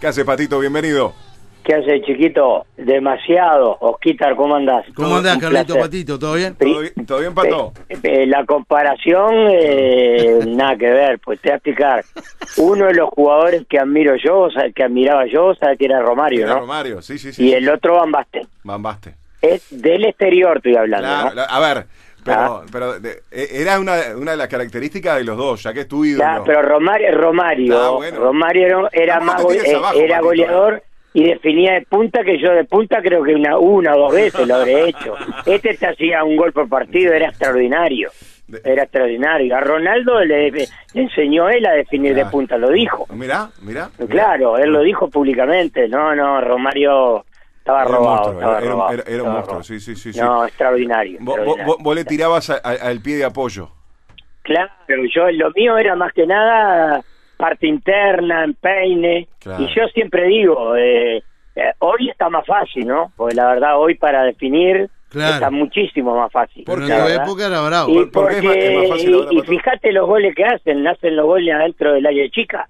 ¿Qué hace, Patito? Bienvenido. ¿Qué hace, chiquito? Demasiado. Osquitar, ¿cómo andás? ¿Cómo andás, Carlito? Patito, ¿todo bien? ¿Todo bien, Pato? La comparación, nada que ver, pues te voy a explicar. Uno de los jugadores que admiro yo, o sea, el que admiraba yo, o sea, que era Romario, ¿no? Era Romario, sí, sí, sí. Y el otro, Van Basten. Van Basten. Es del exterior, estoy hablando, ¿no? A ver... Pero era una de las características de los dos, ya que es tu ídolo. Claro, pero Romario, ah, bueno. Romario era más era goleador y definía de punta, que yo de punta creo que una o dos veces lo habré hecho. Este te hacía un gol por partido, era extraordinario. Era extraordinario. A Ronaldo le enseñó él a definir de punta, lo dijo. Mirá. Claro, él lo dijo públicamente. No, Romario... Estaba robado, era un monstruo. Sí. No, extraordinario. ¿Vos le tirabas al pie de apoyo? Claro, yo lo mío era más que nada parte interna, empeine. Claro. Y yo siempre digo, hoy está más fácil, ¿no? Porque la verdad hoy para definir está muchísimo más fácil. Porque en la época era bravo. Y, porque fíjate los goles que hacen los goles adentro del área chica.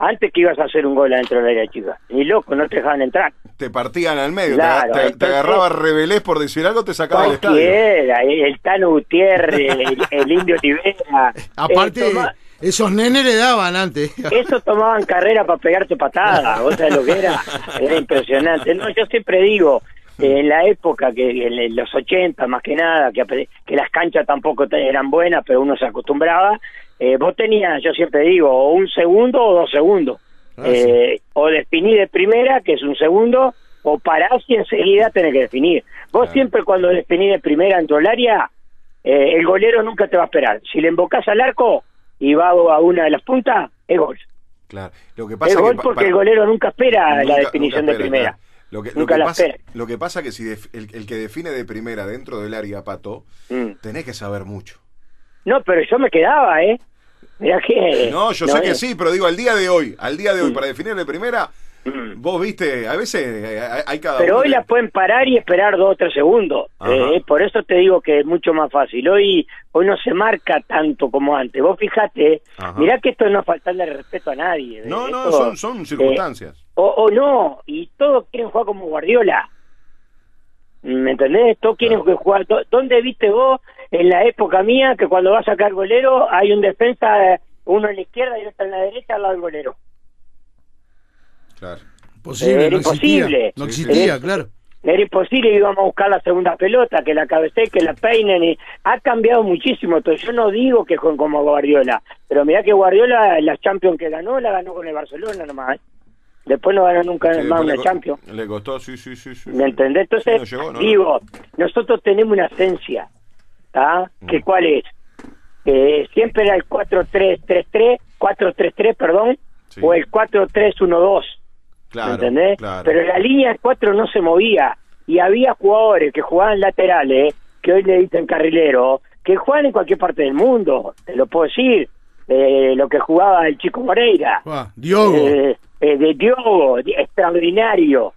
Antes que ibas a hacer un gol adentro del área chica. Ni loco, no te dejaban entrar. Te partían al medio. Claro, te agarraba Rebelés por decir algo, te sacaba del estadio. El Tano Gutiérrez, el Indio Olivera. Aparte, esos nenes le daban antes. Esos tomaban carrera para pegarte patadas. O sea, lo que era impresionante. No, yo siempre digo, en la época, que en los 80 más que nada, que las canchas tampoco eran buenas, pero uno se acostumbraba. Vos tenías, yo siempre digo, o un segundo o 2 segundos. Sí. O definí de primera, que es un segundo, o parás y enseguida tenés que definir. Vos siempre cuando definís de primera dentro del área, el golero nunca te va a esperar. Si le embocás al arco y va a una de las puntas, es gol. Claro. Lo que pasa es gol que porque el golero nunca espera la definición de primera. Claro. Lo que pasa es que si el que define de primera dentro del área, Pato, tenés que saber mucho. No, pero yo me quedaba, ¿eh? Mirá que... No, yo sé que sí, pero digo, al día de hoy, para definir de primera, vos viste, a veces hay cada... Pero hoy la pueden parar y esperar 2 o 3 segundos. Por eso te digo que es mucho más fácil. Hoy no se marca tanto como antes. Vos fijate, mirá que esto no es faltarle respeto a nadie. No, son circunstancias. O no, y todos quieren jugar como Guardiola. ¿Me entendés? Todos quieren jugar. ¿Dónde viste vos, en la época mía, que cuando va a sacar golero hay un defensa, uno en la izquierda y otro en la derecha al lado del golero? Claro. Era imposible. No existía, claro. Era imposible, íbamos a buscar la segunda pelota, que la cabecee, que la peinen. Ha cambiado muchísimo. Entonces yo no digo que jueguen como Guardiola, pero mirá que Guardiola, la Champions que ganó, la ganó con el Barcelona nomás, ¿eh? Después no ganó nunca más una Champions. Le costó, sí. ¿Me entendés? Entonces, digo, nosotros tenemos una esencia, ¿que cuál es? Siempre era el 4-3-3-3, perdón, sí. O el 4-3-1-2, claro, ¿me entendés? Claro. Pero la línea 4 no se movía, y había jugadores que jugaban laterales, que hoy le dicen carrilero, que juegan en cualquier parte del mundo, te lo puedo decir. Lo que jugaba el Chico Moreira, Diogo. De Diogo, extraordinario,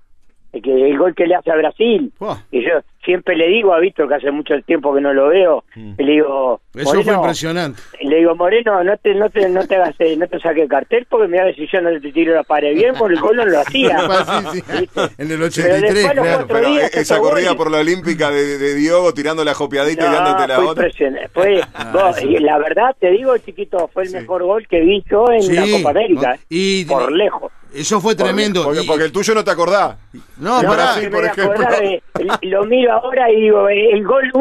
el gol que le hace a Brasil. Y yo siempre le digo a Víctor, que hace mucho tiempo que no lo veo, le digo, Moreno, eso fue impresionante. Le digo, Moreno, no te saques el cartel, porque mirá que si yo no te tiro la pared bien, por el gol no lo hacía. En el 83, pero claro. Pero esa corrida por la olímpica de Diogo, tirando la jopiadita y dándote la otra. Y la verdad te digo, chiquito, fue el mejor gol que vi yo en la Copa América, por lejos. Eso fue tremendo. Porque el tuyo no te acordás. No, para sí, por ejemplo. Lo miro ahora y digo, el gol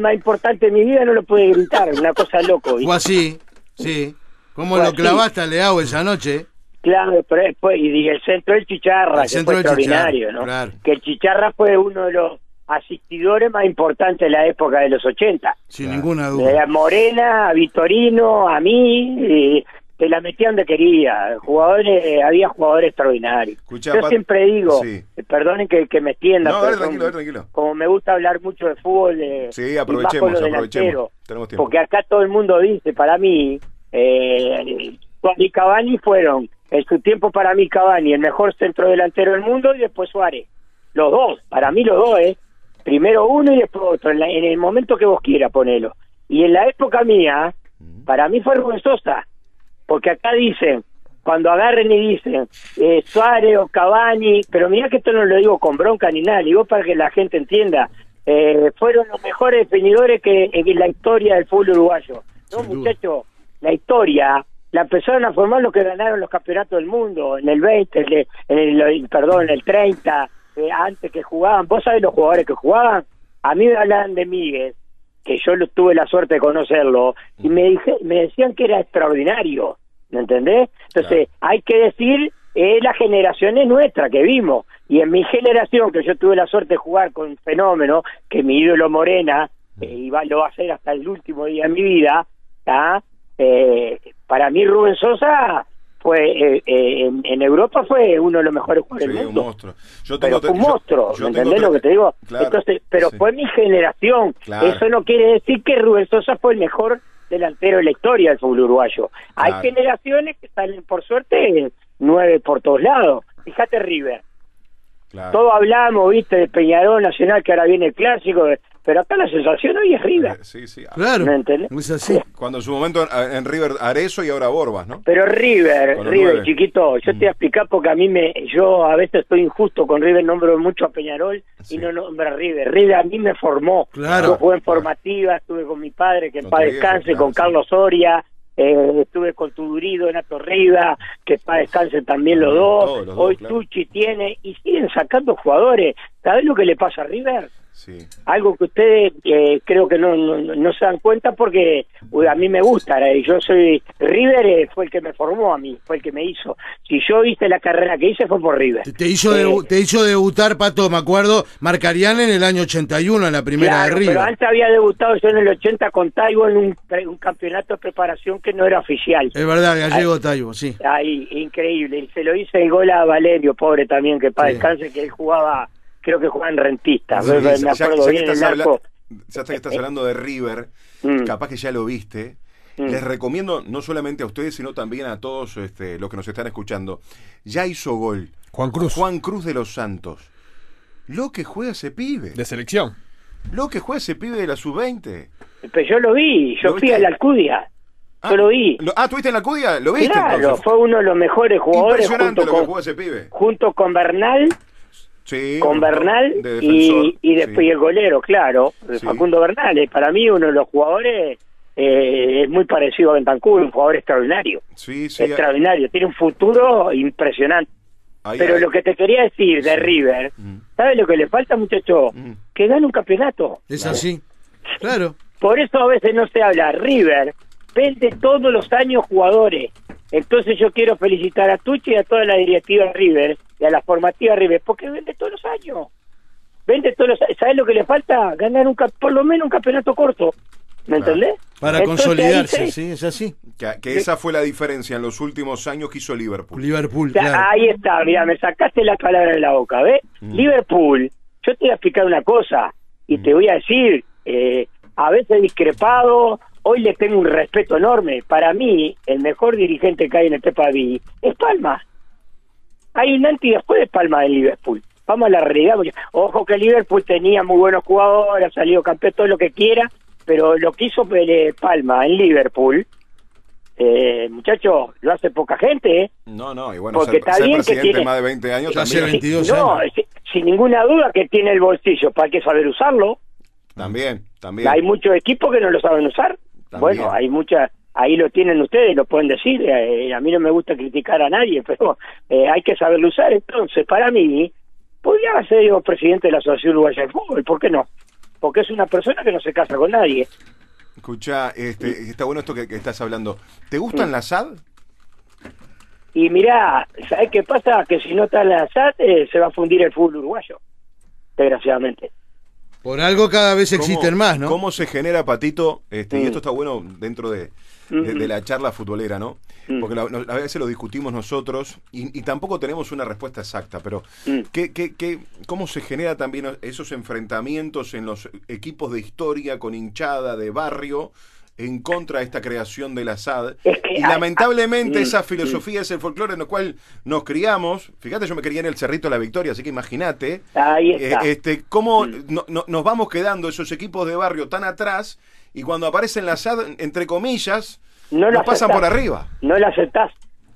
más importante de mi vida no lo pude gritar, una cosa loco. O así, sí. Como lo clavaste a Leao esa noche. Claro, pero después, y el centro del Chicharra, que fue extraordinario, ¿no? Claro. Que el Chicharra fue uno de los asistidores más importantes de la época de los 80. Sin ninguna duda. A Morena, a Vitorino, a mí... Se la metía donde quería, había jugadores extraordinarios. Escuchá, yo siempre digo, perdonen que me extienda, tranquilo. Como me gusta hablar mucho de fútbol, aprovechemos. Tenemos tiempo. Porque acá todo el mundo dice, para mí, y Cavani fueron, en su tiempo para mí Cavani, el mejor centrodelantero del mundo, y después Suárez. Los dos, para mí los dos, primero uno y después otro, en el momento que vos quieras ponelo. Y en la época mía, para mí fue Rubén Sosa. Porque acá dicen, cuando agarren y dicen Suárez o Cavani, pero mirá que esto no lo digo con bronca ni nada, digo para que la gente entienda, fueron los mejores definidores que en la historia del fútbol uruguayo. No, muchachos, la historia la empezaron a formar los que ganaron los campeonatos del mundo en el 20, en el 30, antes que jugaban. ¿Vos sabés los jugadores que jugaban? A mí me hablaban de Miguel, que yo tuve la suerte de conocerlo, y me decían que era extraordinario, ¿me entendés? Entonces, claro, hay que decir, la generación es nuestra, que vimos, y en mi generación, que yo tuve la suerte de jugar con un fenómeno, que mi ídolo Morena, lo va a hacer hasta el último día de mi vida, para mí Rubén Sosa fue en Europa fue uno de los mejores jugadores del mundo. Fue un monstruo, ¿me entendés lo que te digo? Claro, entonces, pero sí, fue mi generación. Claro. Eso no quiere decir que Rubén Sosa fue el mejor delantero de la historia del fútbol uruguayo. Claro. Hay generaciones que salen, por suerte, 9 por todos lados. Fíjate River. Claro. Todos hablamos, viste, de Peñarol, Nacional, que ahora viene el clásico, pero acá la sensación hoy es River. Sí, sí, claro. ¿Me entendés? Es así. Cuando en su momento en River Arezzo y ahora Borbas, ¿no? Pero River, chiquito, yo te voy a explicar porque a mí yo a veces estoy injusto con River, nombro mucho a Peñarol y no nombro a River. River a mí me formó. Claro. Yo jugué en formativa, estuve con mi padre, que en paz descanse, con Carlos Soria, estuve con Tudurido, Nato Riva, que para descansen también los dos. Hoy claro. Tucci tiene y siguen sacando jugadores. ¿Sabés lo que le pasa a River? Sí. Algo que ustedes creo que no se dan cuenta, porque a mí me gusta, yo soy River, fue el que me formó a mí, fue el que me hizo. Si yo hice la carrera que hice fue por River. Te hizo debutar, Pato, me acuerdo, Marcarián en el año 81 en la primera, claro, de River. Pero antes había debutado yo en el 80 con Taibo en un campeonato de preparación que no era oficial. Es verdad, gallego Taibo, sí. Ahí, increíble, y se lo hizo el gol a Valerio, pobre también, que para descanse, que él jugaba... Creo que juegan rentistas. Sí, me acuerdo bien el arco. Ya que estás hablando de River, capaz que ya lo viste. Les recomiendo, no solamente a ustedes, sino también a todos los que nos están escuchando. Ya hizo gol Juan Cruz de los Santos. Lo que juega ese pibe. De selección. Lo que juega ese pibe de la sub-20. Pero yo lo vi, yo fui a la Alcudia. Yo lo vi. ¿Tuviste en la Alcudia? ¿Lo viste? Claro, entonces fue uno de los mejores jugadores. Impresionante lo que jugó ese pibe. Junto con Bernal. Sí, con Bernal de y después sí, el golero, claro, sí, Facundo Bernal. Para mí uno de los jugadores es muy parecido a Bentancur, un jugador extraordinario, sí, extraordinario, tiene un futuro impresionante. Pero lo que te quería decir de River, ¿sabes lo que le falta, muchacho? Que gane un campeonato. Es así, claro. Por eso a veces no se habla. River vende todos los años jugadores. Entonces yo quiero felicitar a Tucci y a toda la directiva de River y a la formativa de River, porque vende todos los años. ¿Sabes lo que le falta? Ganar por lo menos un campeonato corto. ¿Me entendés? Para consolidarse, sí, es así. Que esa fue la diferencia en los últimos años que hizo Liverpool. O sea, claro. Ahí está, mira, me sacaste la palabra de la boca, ¿ves? Liverpool, yo te voy a explicar una cosa y te voy a decir, a veces discrepado. Hoy les tengo un respeto enorme. Para mí, el mejor dirigente que hay en este país es Palma. Hay un antes y después de Palma del Liverpool. Vamos a la realidad. Ojo que Liverpool tenía muy buenos jugadores, ha salido campeón, todo lo que quiera, pero lo que hizo Palma en Liverpool, muchachos, lo hace poca gente, ¿eh? No, y bueno, porque está bien que tiene más de 20 años, hace 22 años. No, sin ninguna duda que tiene el bolsillo, para que saber usarlo. También. Hay muchos equipos que no lo saben usar. También. Bueno, hay muchas, ahí lo tienen ustedes, lo pueden decir, a mí no me gusta criticar a nadie, pero hay que saberlo usar. Entonces, para mí, podría ser presidente de la Asociación Uruguaya de Fútbol, ¿por qué no? Porque es una persona que no se casa con nadie. Escuchá, está bueno esto que estás hablando. ¿Te gustan las SAD? Y mirá, ¿sabés qué pasa? Que si no están las SAD, se va a fundir el fútbol uruguayo, desgraciadamente. Por algo cada vez existen más, ¿no? ¿Cómo se genera, Patito? Y esto está bueno dentro de la charla futbolera, ¿no? Porque a veces lo discutimos nosotros y tampoco tenemos una respuesta exacta, pero ¿cómo se genera también esos enfrentamientos en los equipos de historia con hinchada de barrio en contra de esta creación de la SAD? Es que lamentablemente esa filosofía es el folclore en el cual nos criamos. Fíjate, yo me crié en el Cerrito de la Victoria, así que imagínate cómo nos vamos quedando esos equipos de barrio tan atrás, y cuando aparecen la SAD, entre comillas, nos pasan por arriba. No la aceptás.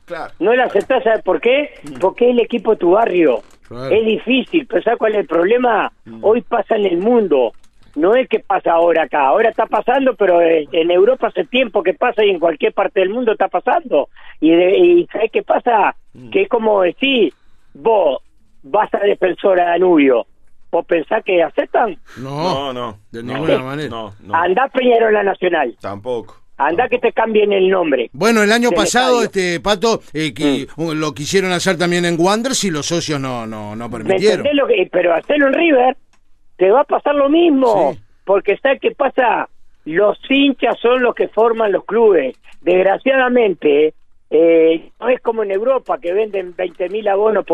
Claro. No la aceptás, ¿sabes por qué? Porque es el equipo de tu barrio. Claro. Es difícil, pero ¿sabes cuál es el problema? Hoy pasa en el mundo. No es que pasa ahora acá, ahora está pasando, pero en Europa hace tiempo que pasa y en cualquier parte del mundo está pasando. Y ¿sabes qué pasa? Que es como decir, vos vas a Defensor a Danubio, ¿vos pensás que aceptan? No, no, de ninguna manera. No, no. Andá Peñarol a Nacional. Tampoco. Andá que te cambien el nombre. Bueno, el año pasado, Pato, que lo quisieron hacer también en Wanderers y los socios no permitieron. ¿Me entendés lo que? Pero hacerlo en River... te va a pasar lo mismo, sí. Porque ¿sabes qué pasa? Los hinchas son los que forman los clubes. Desgraciadamente, no es como en Europa, que venden 20.000 abonos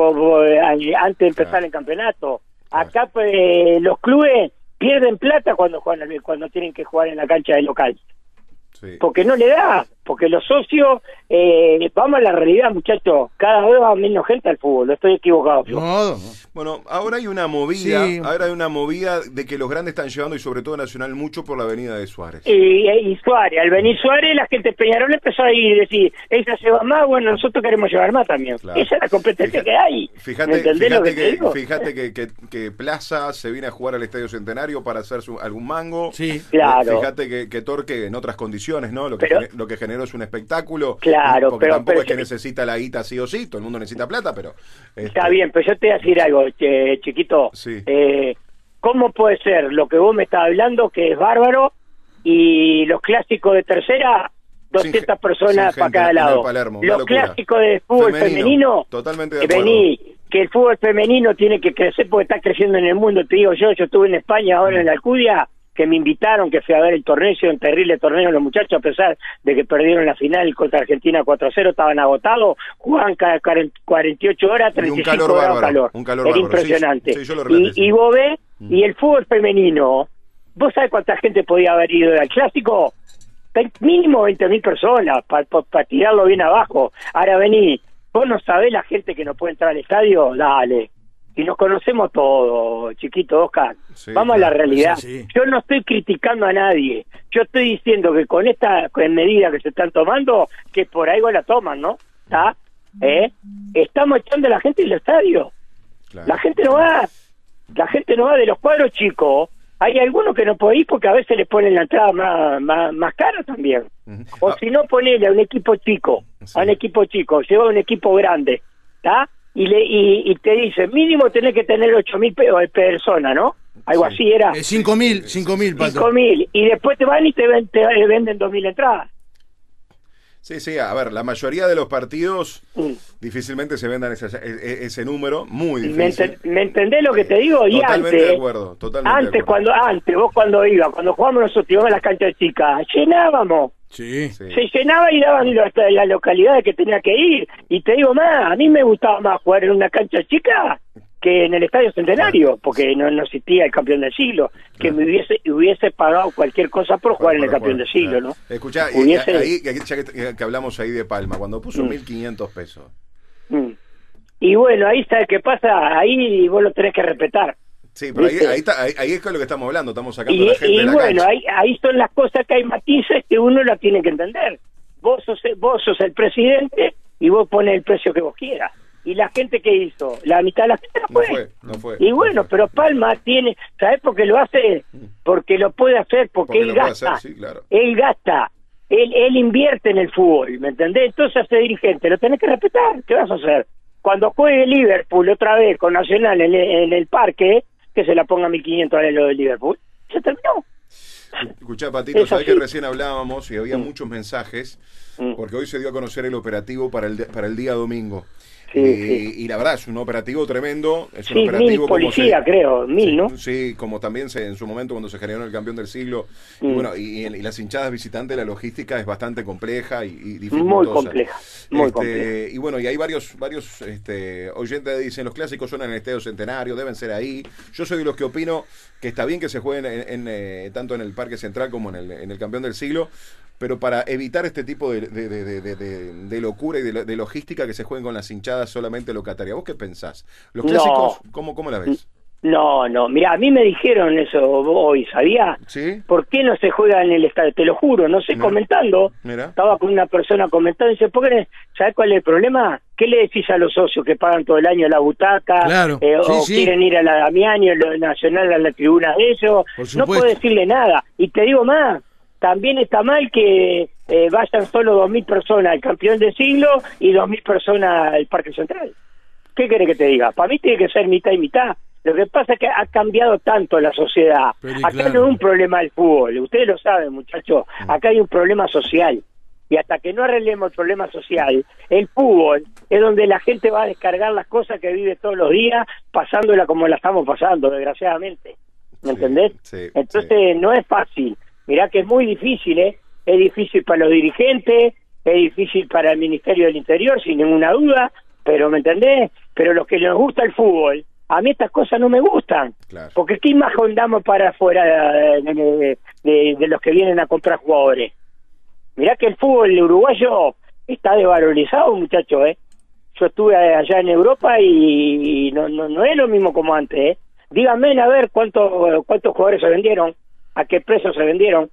antes de empezar el campeonato. Acá los clubes pierden plata cuando tienen que jugar en la cancha de local. Sí. Porque no le da, porque los socios, vamos a la realidad, muchachos, cada vez va menos gente al fútbol, lo estoy equivocado. No. Bueno, ahora hay una movida, de que los grandes están llevando, y sobre todo Nacional, mucho por la venida de Suárez. Y Suárez, al venir Suárez, la gente de Peñarol empezó a ir y decir, ella se va más, bueno, nosotros queremos llevar más también. Claro. Esa es la competencia que hay. Fíjate que Plaza se viene a jugar al Estadio Centenario para hacer algún mango. Sí. Claro. Fíjate que Torque en otras condiciones, ¿no? Lo que generó es un espectáculo, claro, porque tampoco es que necesita la guita sí o sí, todo el mundo necesita plata, pero... Está bien, pero yo te voy a decir algo, chiquito. Sí. ¿Cómo puede ser lo que vos me estás hablando, que es bárbaro, y los clásicos de tercera, 200 personas para cada lado? Palermo, los clásicos de fútbol femenino, totalmente de acuerdo. Que el fútbol femenino tiene que crecer porque está creciendo en el mundo, te digo yo estuve en España, ahora en la Alcudia, que me invitaron, que fui a ver el torneo, un terrible torneo los muchachos, a pesar de que perdieron la final contra Argentina 4-0, estaban agotados, jugaban 48 horas, 35 grados calor. Era impresionante. Sí, y vos ves, y el fútbol femenino, ¿vos sabés cuánta gente podía haber ido al clásico? Mínimo 20.000 personas, para tirarlo bien abajo. Ahora vení, vos no sabés la gente que no puede entrar al estadio, dale. Y nos conocemos todos, chiquito Oscar. Sí, vamos a la realidad. Sí. Yo no estoy criticando a nadie. Yo estoy diciendo que con esta medida que se están tomando, que por algo la toman, ¿no? Estamos echando a la gente del estadio. Claro. La gente no va. La gente no va de los cuadros chicos. Hay algunos que no pueden ir porque a veces les ponen la entrada más cara también. O si no, ponele a un equipo chico. Sí. A un equipo chico. Lleva a un equipo grande. ¿Está? Y te dice, mínimo tenés que tener 8.000 personas, ¿no? Algo así era. 5.000, Pato. 5.000. Y después te van y te venden 2.000 entradas. Sí, a ver, la mayoría de los partidos difícilmente se vendan ese número, muy difícil. ¿Me entendés lo que te digo? Y totalmente antes, de acuerdo, totalmente antes, de acuerdo. Cuando jugábamos nosotros, íbamos a las canchas chicas, llenábamos. Sí. Se llenaba y daban hasta la localidad que tenía que ir. Y te digo más, a mí me gustaba más jugar en una cancha chica que en el Estadio Centenario, porque no existía el Campeón del Siglo, que me hubiese pagado cualquier cosa por jugar en el Campeón del Siglo, ¿no? Escuchá, ahí, ya que hablamos ahí de Palma, cuando puso 1.500 pesos. Y bueno, ahí sabes qué pasa, ahí vos lo tenés que respetar. Sí, pero ahí es lo que estamos hablando, estamos sacando la gente de la cancha. Ahí son las cosas que hay matices que uno la tiene que entender. Vos sos el presidente y vos pones el precio que vos quieras. ¿Y la gente qué hizo? La mitad de la gente no fue. Y bueno, pero Palma tiene... ¿Sabés por qué lo hace? Porque lo puede hacer, porque él gasta. Hacer, sí, claro. Él gasta, él invierte en el fútbol, ¿me entendés? Entonces hace dirigente, lo tenés que respetar, ¿qué vas a hacer? Cuando juegue Liverpool otra vez con Nacional en el parque... que se la ponga 1.500 dólares lo de Liverpool. Se terminó. Escuchá, Patito, sabés que recién hablábamos y había muchos mensajes, porque hoy se dio a conocer el operativo para el día domingo. Y la verdad, es un operativo tremendo. Es un operativo 1.000 policías, creo, 1.000, ¿no? Sí, como también en su momento cuando se generó el Campeón del Siglo. Y bueno, y las hinchadas visitantes, la logística es bastante compleja y dificultosa. Muy compleja. Y bueno, y hay varios oyentes que dicen, los clásicos son en el Estadio Centenario, deben ser ahí. Yo soy de los que opino que está bien que se jueguen tanto en el Parque Central como en el Campeón del Siglo, pero para evitar este tipo de locura y de logística que se jueguen con las hinchadas solamente locatarias. ¿Vos qué pensás? ¿Los clásicos, cómo la ves? No, no, mira, a mí me dijeron eso hoy, ¿sabía? ¿Sí? ¿Por qué no se juega en el estadio? Te lo juro, no sé, comentando. Mira. Estaba con una persona comentando y dice, ¿por qué? ¿Sabes cuál es el problema? ¿Qué le decís a los socios que pagan todo el año la butaca? Claro. Sí, o sí. Quieren ir a la Damiani o la Nacional a la tribuna de ellos. No puedo decirle nada. Y te digo más, también está mal que vayan solo 2.000 personas al Campeón del Siglo y 2.000 personas al Parque Central. ¿Qué querés que te diga? Para mí tiene que ser mitad y mitad. Lo que pasa es que ha cambiado tanto la sociedad. Pero acá claro, no es un problema del fútbol, ustedes lo saben, muchachos. Acá hay un problema social. Y hasta que no arreglemos el problema social, el fútbol es donde la gente va a descargar las cosas que vive todos los días, pasándola como la estamos pasando, desgraciadamente. ¿Me entendés? Sí, entonces no es fácil. Mirá que es muy difícil, ¿eh? Es difícil para los dirigentes, es difícil para el Ministerio del Interior, sin ninguna duda, pero ¿me entendés? Pero los que nos gusta el fútbol, a mí estas cosas no me gustan, claro, porque ¿qué imagen damos para afuera de los que vienen a comprar jugadores? Mirá que el fútbol uruguayo está desvalorizado, muchachos, ¿eh? Yo estuve allá en Europa y no es lo mismo como antes, ¿eh? Díganme a ver cuántos jugadores se vendieron, a qué precio se vendieron.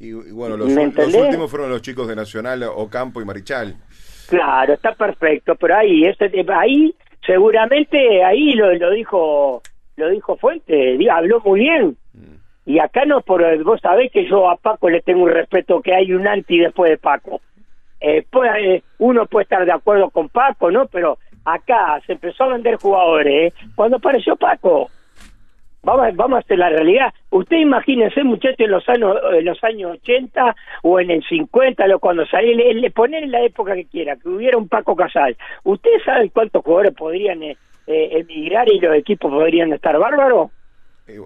Y bueno, los últimos fueron los chicos de Nacional, Ocampo y Marichal. Claro, está perfecto, pero ahí seguramente ahí lo dijo Fuente, habló muy bien. Y acá no, por vos sabés que yo a Paco le tengo un respeto, que hay un anti después de Paco. Uno puede estar de acuerdo con Paco, ¿no? Pero acá se empezó a vender jugadores, ¿eh?, cuando apareció Paco. Vamos a hacer la realidad. Usted imagínense, muchachos, en los años 80 o en el 50, cuando salí, le ponen en la época que quiera, que hubiera un Paco Casal. ¿Ustedes saben cuántos jugadores podrían emigrar y los equipos podrían estar bárbaros?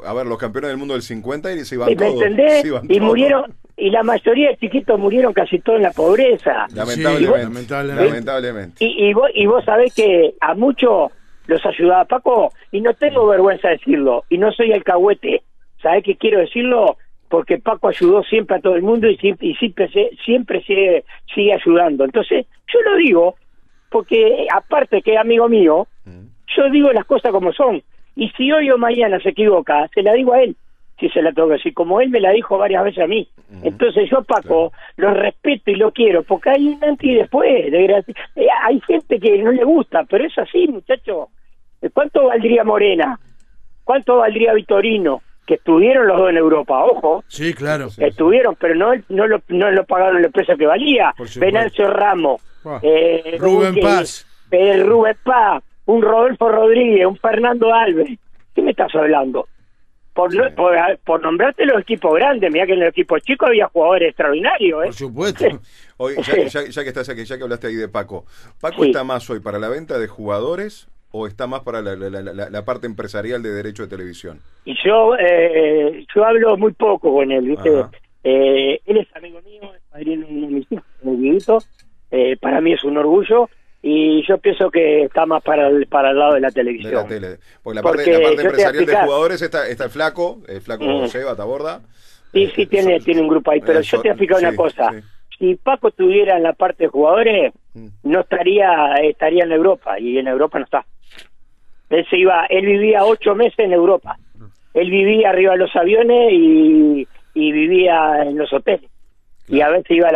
A ver, los campeones del mundo del 50 y se iban todos. ¿Me entendés? Y murieron, y la mayoría de chiquitos murieron casi todos en la pobreza. Lamentablemente. Y vos sabés que a muchos los ayudaba Paco, y no tengo vergüenza de decirlo, y no soy alcahuete, ¿sabés qué quiero decirlo? Porque Paco ayudó siempre a todo el mundo y siempre sigue ayudando. Entonces, yo lo digo, porque aparte que es amigo mío, yo digo las cosas como son, y si hoy o mañana se equivoca, se la digo a él, si se la tengo que decir, como él me la dijo varias veces a mí. Entonces yo, Paco, lo respeto y lo quiero, porque hay un antes y después. Hay gente que no le gusta, pero es así, muchachos. ¿Cuánto valdría Morena? ¿Cuánto valdría Vitorino? Que estuvieron los dos en Europa, ojo. Sí, claro. Estuvieron, pero no lo pagaron el precio que valía. Venancio Ramos. Wow. Rubén Paz. Rubén Paz. Un Rodolfo Rodríguez, un Fernando Alves. ¿Qué me estás hablando? Por nombrarte los equipos grandes, mirá que en los equipos chicos había jugadores extraordinarios, ¿eh? Por supuesto. Hoy, ya que estás aquí, ya que hablaste ahí de Paco, ¿Paco está más hoy para la venta de jugadores o está más para la parte empresarial de derecho de televisión? Y yo hablo muy poco con él, ¿viste? Él es amigo mío, es padrino de mis hijos, para mí es un orgullo. Y yo pienso que está más para el lado de la televisión. De la tele. Porque la parte empresarial de jugadores está el flaco Joseba Taborda. Sí, sí, tiene un grupo ahí. Pero yo te voy a explicar una cosa. Sí. Si Paco estuviera en la parte de jugadores, no estaría en Europa. Y en Europa no está. Él vivía 8 meses en Europa. Él vivía arriba de los aviones y vivía en los hoteles. Claro. Y a veces iba a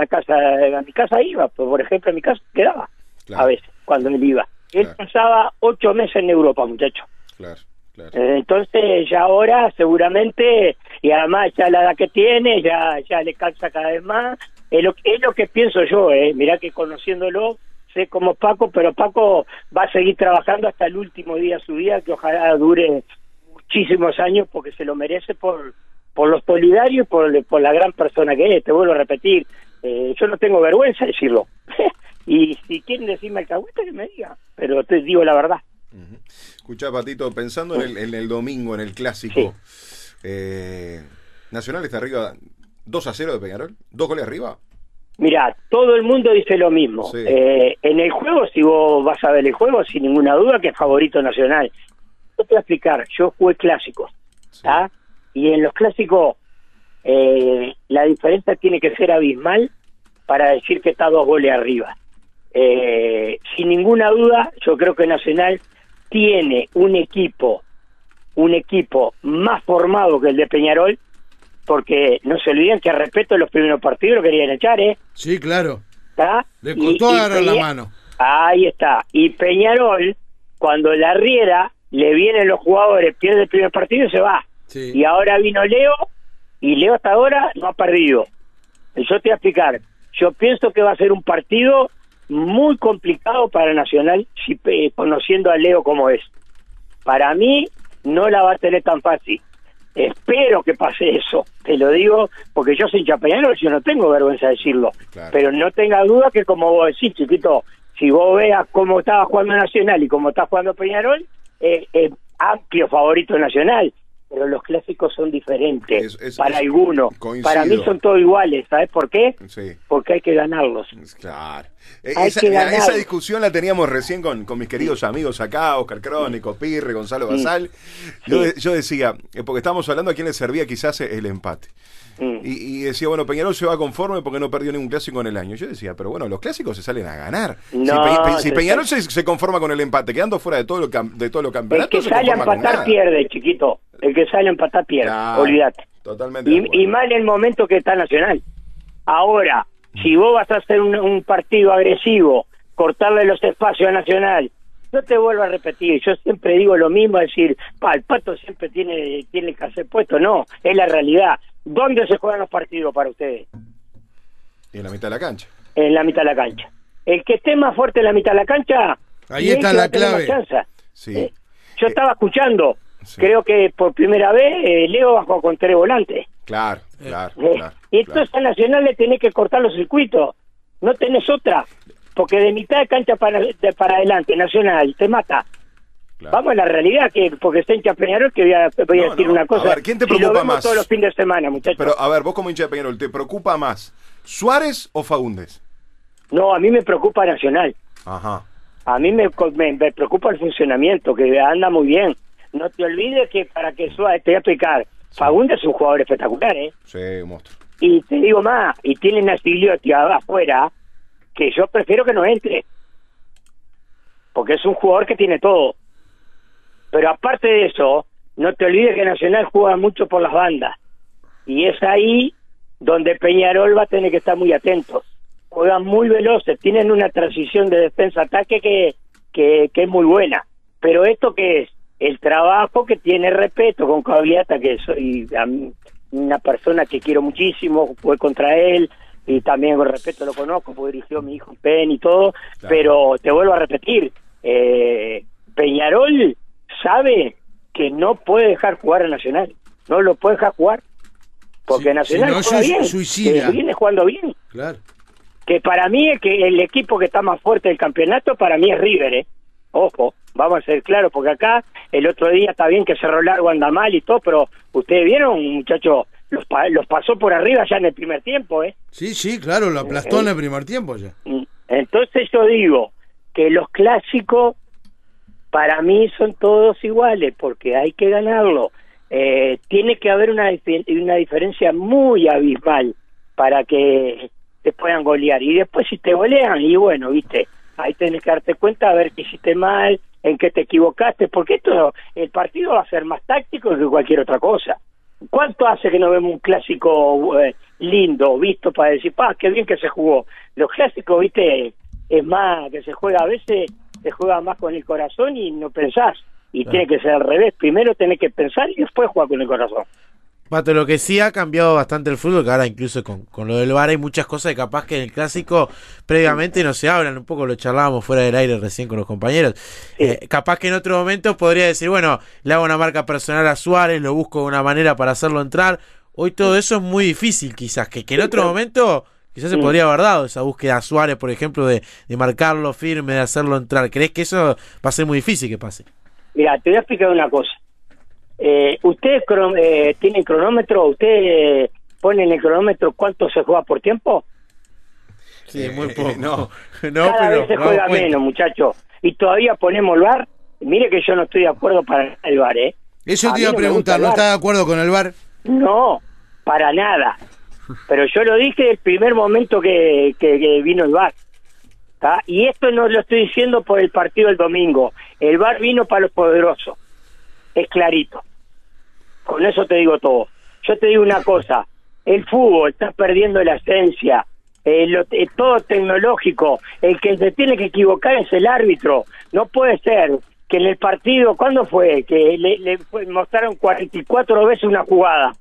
mi casa, por ejemplo, a mi casa quedaba. Claro. A veces, cuando él iba. Él pasaba 8 meses en Europa, muchacho. Claro. Entonces, ya ahora, seguramente, y además ya la edad que tiene, ya le cansa cada vez más. Es lo que pienso yo, ¿eh? Mirá que conociéndolo, sé como Paco, pero Paco va a seguir trabajando hasta el último día de su vida, que ojalá dure muchísimos años, porque se lo merece por lo solidario y por la gran persona que es. Te vuelvo a repetir, yo no tengo vergüenza de decirlo. Y si quieren decirme alcahueta, que me diga, pero te digo la verdad. Escuchá, Patito, pensando en el domingo, en el clásico, Nacional está arriba 2-0 de Peñarol, 2 goles arriba. Mirá, todo el mundo dice lo mismo. Sí. En el juego, si vos vas a ver el juego, sin ninguna duda que es favorito Nacional. Yo te voy a explicar, yo jugué clásicos, ¿tá? Y en los clásicos la diferencia tiene que ser abismal para decir que está 2 goles arriba. Sin ninguna duda, yo creo que Nacional tiene un equipo un equipo más formado que el de Peñarol, porque no se olviden que al respecto de los primeros partidos lo querían echar, ¿eh? Sí, claro. ¿Está? Le costó agarrar la mano. Ahí está. Y Peñarol, cuando la riera, le vienen los jugadores, pierde el primer partido y se va. Sí. Y ahora vino Leo, y Leo hasta ahora no ha perdido. Yo te voy a explicar. Yo pienso que va a ser un partido muy complicado para Nacional, si, conociendo a Leo como es. Para mí, no la va a tener tan fácil. Espero que pase eso, te lo digo, porque yo soy chapeñano, yo no tengo vergüenza de decirlo. Claro. Pero no tenga duda que, como vos decís, chiquito, si vos veas cómo estaba jugando Nacional y cómo está jugando Peñarol, amplio favorito Nacional. Pero los clásicos son diferentes, para algunos. Para mí son todos iguales, ¿sabes por qué? Sí. Porque hay que ganarlos. Claro. Esa discusión la teníamos recién con mis queridos amigos acá, Oscar Crónico, Pirre, Gonzalo Basal. Sí. Yo decía, porque estábamos hablando a quién le servía quizás el empate. Y decía, bueno, Peñarol se va conforme porque no perdió ningún clásico en el año. Yo decía, pero bueno, los clásicos se salen a ganar. No, si Peñarol se conforma con el empate, quedando fuera de todos los campeonatos. El que sale a empatar pierde, chiquito. El que sale a empatar pierde, nah, olvídate. Totalmente. Y más en el momento que está Nacional. Ahora, si vos vas a hacer un partido agresivo, cortarle los espacios a Nacional, yo te vuelvo a repetir, yo siempre digo lo mismo, decir, el pato siempre tiene que hacer puesto. No, es la realidad. ¿Dónde se juegan los partidos para ustedes? En la mitad de la cancha. En la mitad de la cancha. El que esté más fuerte en la mitad de la cancha, ahí está la clave. Sí. Yo estaba escuchando. Sí. Creo que por primera vez Leo bajó con 3 volantes. Claro. Y entonces a Nacional le tenés que cortar los circuitos. No tenés otra. Porque de mitad de cancha para adelante, Nacional te mata. Claro. Vamos a la realidad, que porque está hincha Peñarol, que voy a decir una cosa. A ver, ¿quién te preocupa más? Todos los fines de semana, muchachos. Pero a ver, vos como hincha de Peñarol, ¿te preocupa más Suárez o Faúndez? No, a mí me preocupa Nacional. Ajá. A mí me preocupa el funcionamiento, que anda muy bien. No te olvides que para que Suárez, te voy a explicar, sí. Fagundes es un jugador espectacular, ¿eh? Sí, un monstruo. Y te digo más, y tienen a Sigliotti afuera, que yo prefiero que no entre. Porque es un jugador que tiene todo. Pero aparte de eso, no te olvides que Nacional juega mucho por las bandas. Y es ahí donde Peñarol va a tener que estar muy atento. Juegan muy veloces, tienen una transición de defensa-ataque que es muy buena. Pero esto que es, el trabajo que tiene respeto con Caviata, que soy una persona que quiero muchísimo, fue contra él, y también con respeto lo conozco, porque dirigió a mi hijo Pen y todo, claro. Pero te vuelvo a repetir, Peñarol sabe que no puede dejar jugar a Nacional, no lo puede dejar jugar, porque Nacional si no juega bien, suicida. Que viene jugando bien, claro. Que para mí es que el equipo que está más fuerte del campeonato, para mí es River, ojo, vamos a ser claros, porque acá el otro día está bien que Cerro Largo anda mal y todo, pero ustedes vieron, muchachos, los pasó por arriba ya en el primer tiempo, Sí, claro, lo aplastó en el primer tiempo ya. Entonces yo digo que los clásicos para mí son todos iguales, porque hay que ganarlo. Tiene que haber una diferencia muy abismal para que te puedan golear. Y después si te golean, y bueno, viste, ahí tenés que darte cuenta a ver qué hiciste mal, en qué te equivocaste, porque esto, el partido va a ser más táctico que cualquier otra cosa. ¿Cuánto hace que no vemos un clásico lindo, visto, para decir, qué bien que se jugó? Los clásicos, viste, es más que se juega, a veces se juega más con el corazón y no pensás, y tiene que ser al revés, primero tenés que pensar y después jugar con el corazón. Pato, lo que sí ha cambiado bastante el fútbol, que ahora incluso con lo del VAR hay muchas cosas que capaz que en el clásico previamente no se hablan, un poco lo charlábamos fuera del aire recién con los compañeros, capaz que en otro momento podría decir, bueno, le hago una marca personal a Suárez, lo busco de una manera para hacerlo entrar, hoy todo eso es muy difícil quizás, que en otro momento quizás se podría haber dado esa búsqueda a Suárez, por ejemplo, de marcarlo firme, de hacerlo entrar. ¿Crees que eso va a ser muy difícil que pase? Mira, te voy a explicar una cosa. ¿Ustedes tienen cronómetro? ¿Ustedes ponen el cronómetro cuánto se juega por tiempo? Sí, muy poco. No, cada vez se juega menos, muchachos. Y todavía ponemos el VAR. Mire que yo no estoy de acuerdo para el VAR, Eso te iba a preguntar, ¿no estás de acuerdo con el VAR? No, para nada. Pero yo lo dije el primer momento que vino el VAR. ¿Tá? Y esto no lo estoy diciendo por el partido del domingo. El VAR vino para los poderosos. es clarito. Con eso te digo todo. Yo te digo una cosa, el fútbol está perdiendo la esencia, todo tecnológico, el que se tiene que equivocar es el árbitro. No puede ser que en el partido, ¿cuándo fue? Que le mostraron 44 veces una jugada,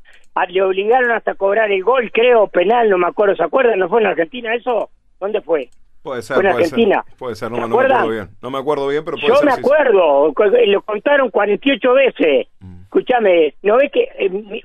le obligaron hasta cobrar el gol, creo, penal, no me acuerdo, ¿se acuerdan? ¿No fue en Argentina eso? ¿Dónde fue? Puede ser, en Argentina. Puede ser, no me acuerdo bien. No me acuerdo bien, pero puede ser. Yo me acuerdo, sí. Lo contaron 48 veces. Escúchame, ¿no ves que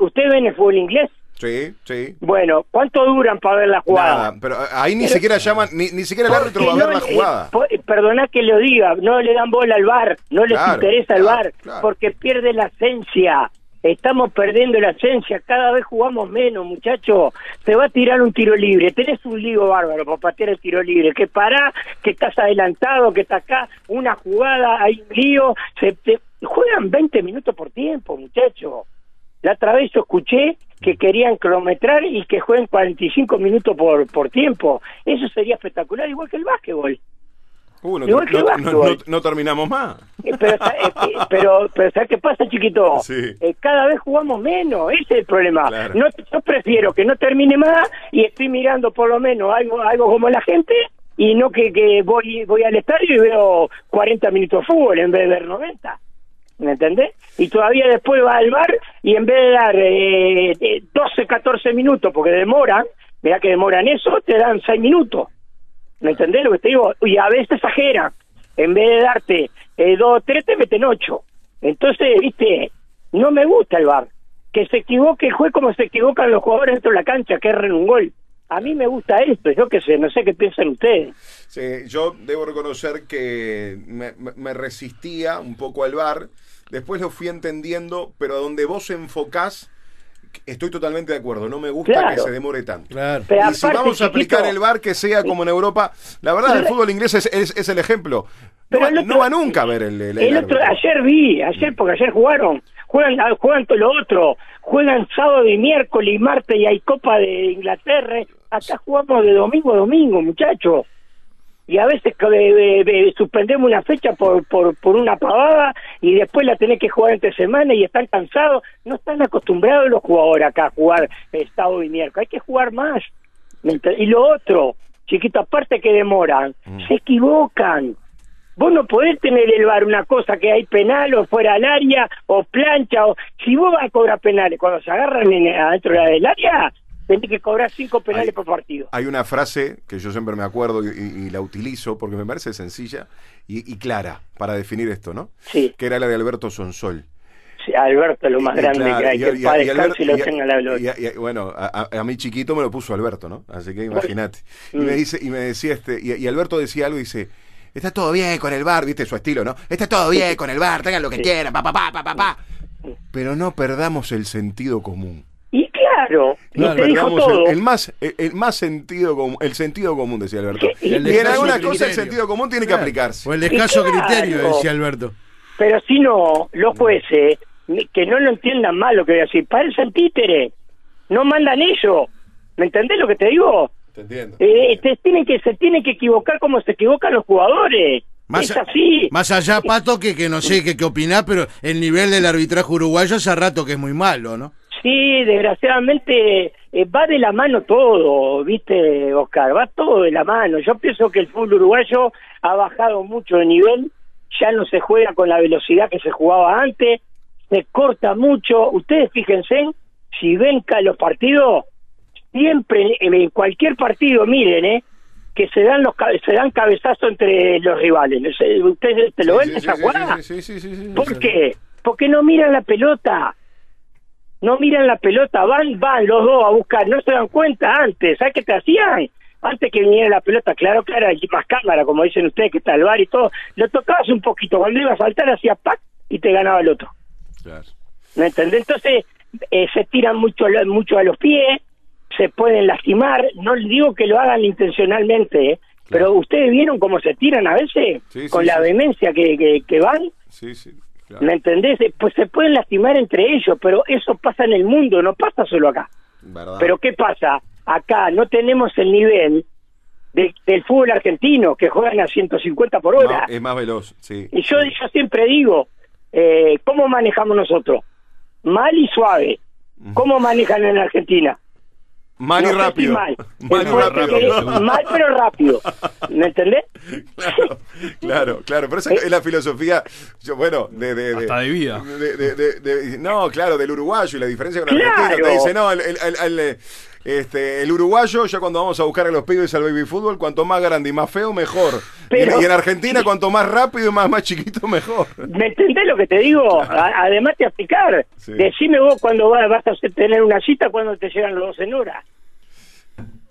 ustedes ven el fútbol inglés? Sí, sí. Bueno, ¿cuánto duran para ver la jugada? Nada, pero ahí ni siquiera llaman, ni siquiera el árbitro va a ver la jugada. Perdoná que lo diga, no le dan bola al VAR, no les interesa el VAR, porque pierde la esencia. Estamos perdiendo la esencia, cada vez jugamos menos, muchachos. Te va a tirar un tiro libre, tenés un lío bárbaro para patear el tiro libre, que pará, que estás adelantado, que estás acá, una jugada, hay un lío, juegan 20 minutos por tiempo, muchachos. La otra vez yo escuché que querían cronometrar y que jueguen 45 minutos por tiempo. Eso sería espectacular, igual que el básquetbol. No terminamos más. Pero ¿sabes qué pasa, chiquito? Sí. Cada vez jugamos menos, ese es el problema. Claro. No, yo prefiero que no termine más y estoy mirando por lo menos algo como la gente, y no que voy al estadio y veo 40 minutos de fútbol en vez de ver 90. ¿Me entendés? Y todavía después va al bar y en vez de dar 12, 14 minutos, porque demoran, mirá que demoran eso, te dan 6 minutos. ¿Me entendés lo que te digo? Y a veces exageran. En vez de darte 2, 3, te meten 8. Entonces, viste, no me gusta el VAR. Que se equivoque el juez como se equivocan los jugadores dentro de la cancha, que erren un gol. A mí me gusta esto, yo qué sé, no sé qué piensan ustedes. Sí, yo debo reconocer que me resistía un poco al VAR. Después lo fui entendiendo, pero a donde vos enfocás, estoy totalmente de acuerdo, no me gusta que se demore tanto. Claro. Y si vamos a aplicar el VAR, que sea como en Europa, la verdad, el fútbol inglés es el ejemplo. Pero no va nunca a ver el otro. Ayer, porque ayer juegan todo lo otro, juegan sábado y miércoles y martes, y hay Copa de Inglaterra, acá jugamos de domingo a domingo, muchachos. Y a veces suspendemos una fecha por una pavada y después la tenés que jugar entre semana y están cansados. No están acostumbrados los jugadores acá a jugar sábado y miércoles. Hay que jugar más. Y lo otro, chiquito, aparte que demoran, se equivocan. Vos no podés tener el VAR una cosa que hay penal o fuera del área o plancha. Si vos vas a cobrar penales, cuando se agarran adentro del área... Tiene que cobrar 5 penales por partido. Hay una frase que yo siempre me acuerdo y la utilizo porque me parece sencilla y clara para definir esto, ¿no? Sí. Que era la de Alberto Sonsol. Sí, Alberto es lo más grande que hay, que para descanso y lo tenga la gloria. Bueno, a mí chiquito me lo puso Alberto, ¿no? Así que imagínate. Y me decía y Alberto decía algo y dice... Está todo bien con el VAR, viste su estilo, ¿no? Está todo bien con el VAR, tengan lo que quieran, pa. Pero no perdamos el sentido común. Claro, te dijo todo. El más sentido común, el sentido común, decía Alberto. Y en alguna cosa el sentido común tiene que aplicarse. O el escaso criterio, decía Alberto. Pero si no, los jueces, que no lo entiendan mal lo que voy a decir, parecen títeres, no mandan ellos. ¿Me entendés lo que te digo? Te entiendo. Se tienen que equivocar como se equivocan los jugadores. Más allá, Pato, que no sé qué opinás, pero el nivel del arbitraje uruguayo hace rato que es muy malo, ¿no? Sí, desgraciadamente va de la mano todo, ¿viste, Oscar? Va todo de la mano. Yo pienso que el fútbol uruguayo ha bajado mucho de nivel, ya no se juega con la velocidad que se jugaba antes, se corta mucho. Ustedes fíjense, si ven los partidos, siempre, en cualquier partido, miren, que se dan cabezazos entre los rivales. ¿Ustedes te lo ven esa jugada? Sí. ¿Por qué? Porque no miran la pelota. No miran la pelota, van los dos a buscar, no se dan cuenta antes, ¿sabes qué te hacían? Antes que viniera la pelota, claro, hay más cámara, como dicen ustedes, que está el VAR y todo, lo tocabas un poquito, cuando iba a saltar hacía pac y te ganaba el otro. Claro. ¿Me entendés? Entonces, se tiran mucho a los pies, se pueden lastimar, no digo que lo hagan intencionalmente, claro. Pero ustedes vieron cómo se tiran a veces, con la vehemencia que van. Sí. Claro. ¿Me entendés? Pues se pueden lastimar entre ellos, pero eso pasa en el mundo, no pasa solo acá. ¿Verdad? Pero ¿qué pasa? Acá no tenemos el nivel del fútbol argentino, que juegan a 150 por hora. No, es más veloz, sí. Y yo siempre digo, ¿Cómo manejamos nosotros? Mal y suave. ¿Cómo manejan en Argentina? Mal y rápido. Mal pero rápido. ¿Me entendés? Claro, claro, claro. Pero esa es la filosofía, bueno, de vida. No, claro, del uruguayo y la diferencia con el argentino. Te dice, no, el uruguayo, ya cuando vamos a buscar a los pibes al baby fútbol, cuanto más grande y más feo, mejor. Pero, y en Argentina, cuanto más rápido y más chiquito, mejor. ¿Me entendés lo que te digo? Claro. Además te explicar. Sí. Decime vos cuando vas a tener una cita, cuando te llegan los 12 en hora.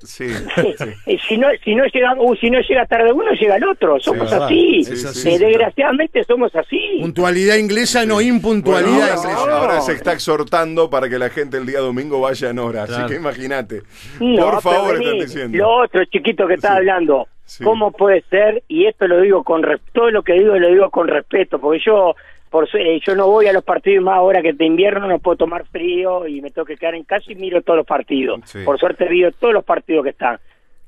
Sí, sí. Si no llega tarde uno, llega el otro. Somos así. Sí, sí, desgraciadamente somos así. Puntualidad inglesa, no impuntualidad. Bueno, ahora se está exhortando para que la gente el día domingo vaya en hora. Claro. Así que imagínate. No, por favor, están diciendo. Lo otro chiquito que está hablando. Sí. ¿Cómo puede ser? Y esto lo digo con todo lo que digo lo digo con respeto, porque yo no voy a los partidos, más ahora que de invierno no puedo tomar frío y me tengo que quedar en casa y miro todos los partidos. Sí. Por suerte veo todos los partidos que están.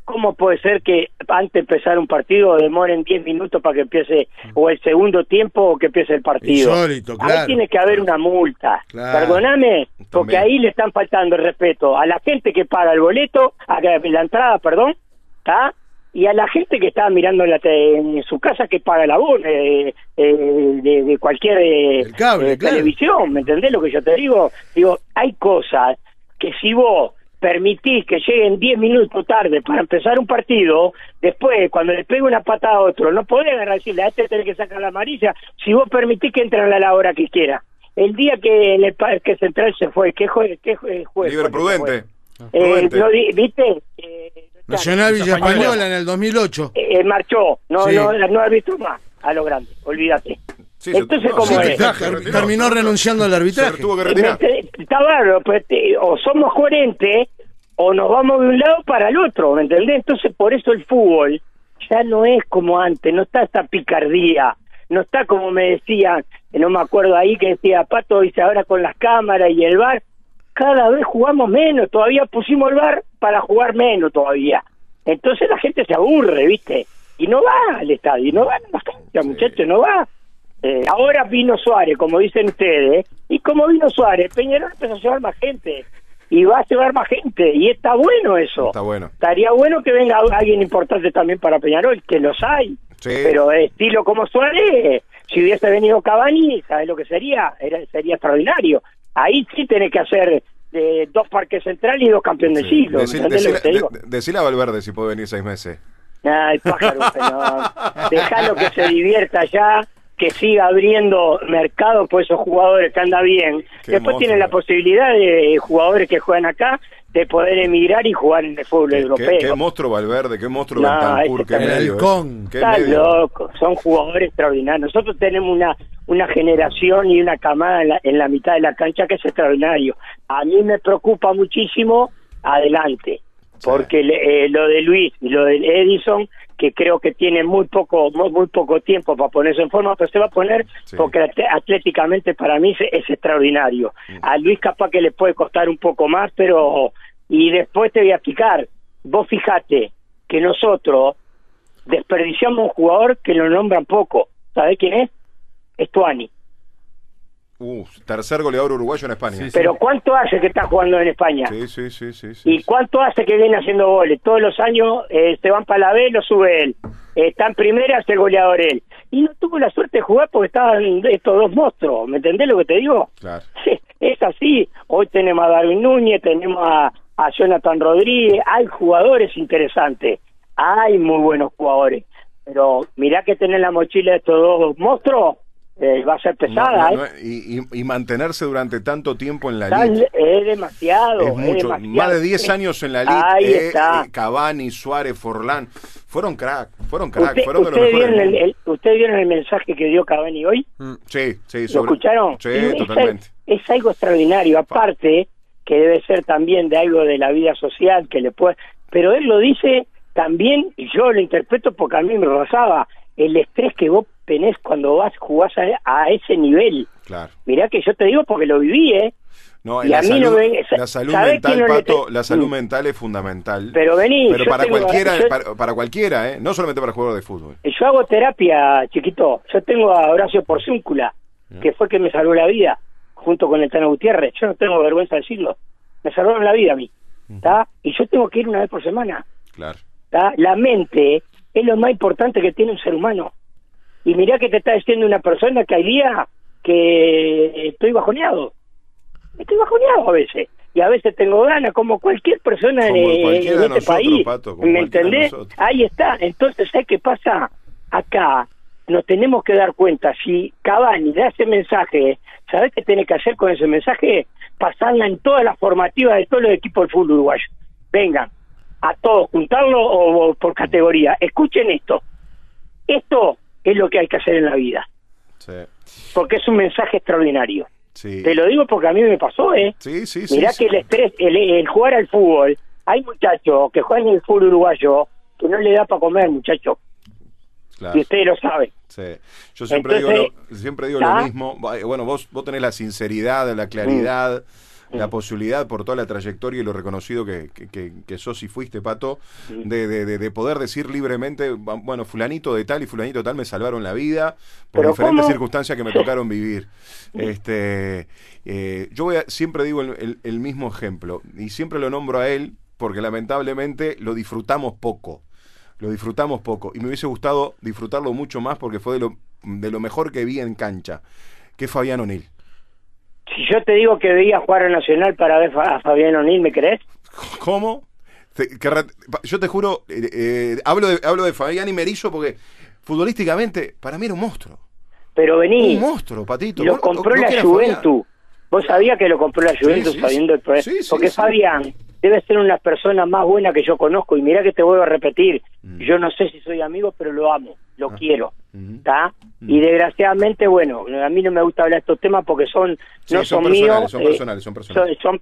¿Cómo puede ser que antes de empezar un partido demoren 10 minutos para que empiece o el segundo tiempo o que empiece el partido? Insólito, claro. Ahí tiene que haber una multa. Claro. Perdóname, porque ahí le están faltando el respeto a la gente que paga el boleto, a la entrada, perdón, ¿está? Y a la gente que está mirando en su casa, que paga el abono de cualquier cable, televisión, ¿me entendés lo que yo te digo? Digo, hay cosas que si vos permitís que lleguen 10 minutos tarde para empezar un partido, después cuando le pegue una patada a otro, no podés agarrar y decirle, a este tenés que sacar la amarilla, si vos permitís que entren a la hora que quiera. El día que en el Parque Central se fue, ¿qué juez? Libre Prudente. ¿Viste? Nacional Villa Española en el 2008. Marchó, no arbitró más a lo grande, olvídate. Sí, entonces, como terminó renunciando al arbitraje. Se tuvo que retirar. Está bárbaro, pues, o somos coherentes o nos vamos de un lado para el otro, ¿me entendés? Entonces, por eso el fútbol ya no es como antes, no está esta picardía, no está como me decían, no me acuerdo ahí que decía Pato, dice ahora con las cámaras y el VAR. Cada vez jugamos menos, todavía pusimos el VAR para jugar menos todavía. Entonces la gente se aburre, ¿viste? Y no va al estadio, no va a la cancha, muchachos, no va. Ahora vino Suárez, como dicen ustedes, y como vino Suárez, Peñarol empezó a llevar más gente, y va a llevar más gente, y está bueno eso. Está bueno. Estaría bueno que venga alguien importante también para Peñarol, que los hay, pero estilo como Suárez, si hubiese venido Cavani, ¿sabes lo que sería? Sería extraordinario. Ahí sí tenés que hacer dos Parques Central y dos Campeón del Siglo. Decile a Valverde si puede venir 6 meses. Ay, pájaro, no. Dejalo que se divierta ya, que siga abriendo mercado por esos jugadores que anda bien. Qué después tienen la posibilidad de jugadores que juegan acá de poder emigrar y jugar en el fútbol europeo. Qué monstruo Valverde, qué monstruo Bentancur, qué medio. Estás loco, son jugadores extraordinarios. Nosotros tenemos una generación y una camada en la mitad de la cancha que es extraordinario. A mí me preocupa muchísimo adelante, porque lo de Luis y lo de Edison, que creo que tiene muy poco tiempo para ponerse en forma, pero se va a poner porque atléticamente para mí es extraordinario. A Luis capaz que le puede costar un poco más, pero y después te voy a explicar. Vos fijate que nosotros desperdiciamos un jugador que lo nombran poco. ¿Sabés quién es? Estuani. Tercer goleador uruguayo en España. Pero ¿cuánto hace que está jugando en España? Sí. ¿Y cuánto hace que viene haciendo goles? Todos los años se van para la B, lo sube él. Está en primera, hace goleador él. Y no tuvo la suerte de jugar porque estaban estos dos monstruos. ¿Me entendés lo que te digo? Claro. Sí, es así. Hoy tenemos a Darwin Núñez, tenemos a Jonathan Rodríguez. Hay jugadores interesantes. Hay muy buenos jugadores. Pero mirá que tenés la mochila de estos dos monstruos. Va a ser pesada, no, y mantenerse durante tanto tiempo en la liga es demasiado, es mucho, demasiado. Más de 10 años en la liga. Cavani, Suárez, Forlán fueron crack, fueron de los mejores. ¿Ustedes vieron el mensaje que dio Cavani hoy? Sí, ¿lo escucharon? Sí, totalmente. Es algo extraordinario, aparte que debe ser también de algo de la vida social que le puede, pero él lo dice también, y yo lo interpreto porque a mí me rozaba el estrés que vos tenés cuando jugás a ese nivel. Claro. Mirá que yo te digo porque lo viví, No, y a mí la salud mental, no Pato, la salud mental es fundamental. Pero pero para cualquiera, no solamente para jugadores de fútbol. Yo hago terapia, chiquito. Yo tengo a Horacio Porciúncula, que fue que me salvó la vida, junto con el Tano Gutiérrez. Yo no tengo vergüenza de decirlo. Me salvaron la vida a mí. ¿Está? Y yo tengo que ir una vez por semana. Claro. ¿Está? La mente es lo más importante que tiene un ser humano. Y mirá que te está diciendo una persona que hay día que estoy bajoneado. Estoy bajoneado a veces. Y a veces tengo ganas, como cualquier persona como en este país. Pato, ¿me entendés? Ahí está. Entonces, ¿sabes qué pasa? Acá nos tenemos que dar cuenta. Si Cavani da ese mensaje, ¿sabés qué tiene que hacer con ese mensaje? Pasarla en todas las formativas de todos los equipos del fútbol uruguayo. Vengan, a todos, juntarlo o por categoría. Escuchen esto. Esto es lo que hay que hacer en la vida. Sí. Porque es un mensaje extraordinario. Sí. Te lo digo porque a mí me pasó, ¿eh? Sí, sí, sí. Mirá sí, que sí. El estrés, el jugar al fútbol, hay muchachos que juegan en el fútbol uruguayo que no le da para comer, muchachos. Claro. Y ustedes lo saben. Sí. Yo siempre digo lo mismo. Bueno, vos tenés la sinceridad, la claridad, la posibilidad por toda la trayectoria y lo reconocido que sos y fuiste, Pato, de poder decir libremente, bueno, fulanito de tal y fulanito de tal me salvaron la vida por diferentes circunstancias que me tocaron vivir. Yo siempre digo el mismo ejemplo y siempre lo nombro a él porque lamentablemente lo disfrutamos poco. Lo disfrutamos poco y me hubiese gustado disfrutarlo mucho más porque fue de lo mejor que vi en cancha, que Fabián O'Neill. Si yo te digo que veía jugar a Nacional para ver a Fabián O'Neill, ¿me crees? ¿Cómo? Yo te juro, hablo de Fabián y me erizo porque futbolísticamente para mí era un monstruo. Pero vení. Un monstruo, Patito. Lo compró la Juventus. Vos sabías que lo compró la Juventus sabiendo el proyecto. Porque Fabián debe ser una persona más buena que yo conozco. Y mirá que te vuelvo a repetir. Yo no sé si soy amigo, pero lo amo. Lo quiero. ¿Está? Y desgraciadamente, bueno, a mí no me gusta hablar de estos temas porque son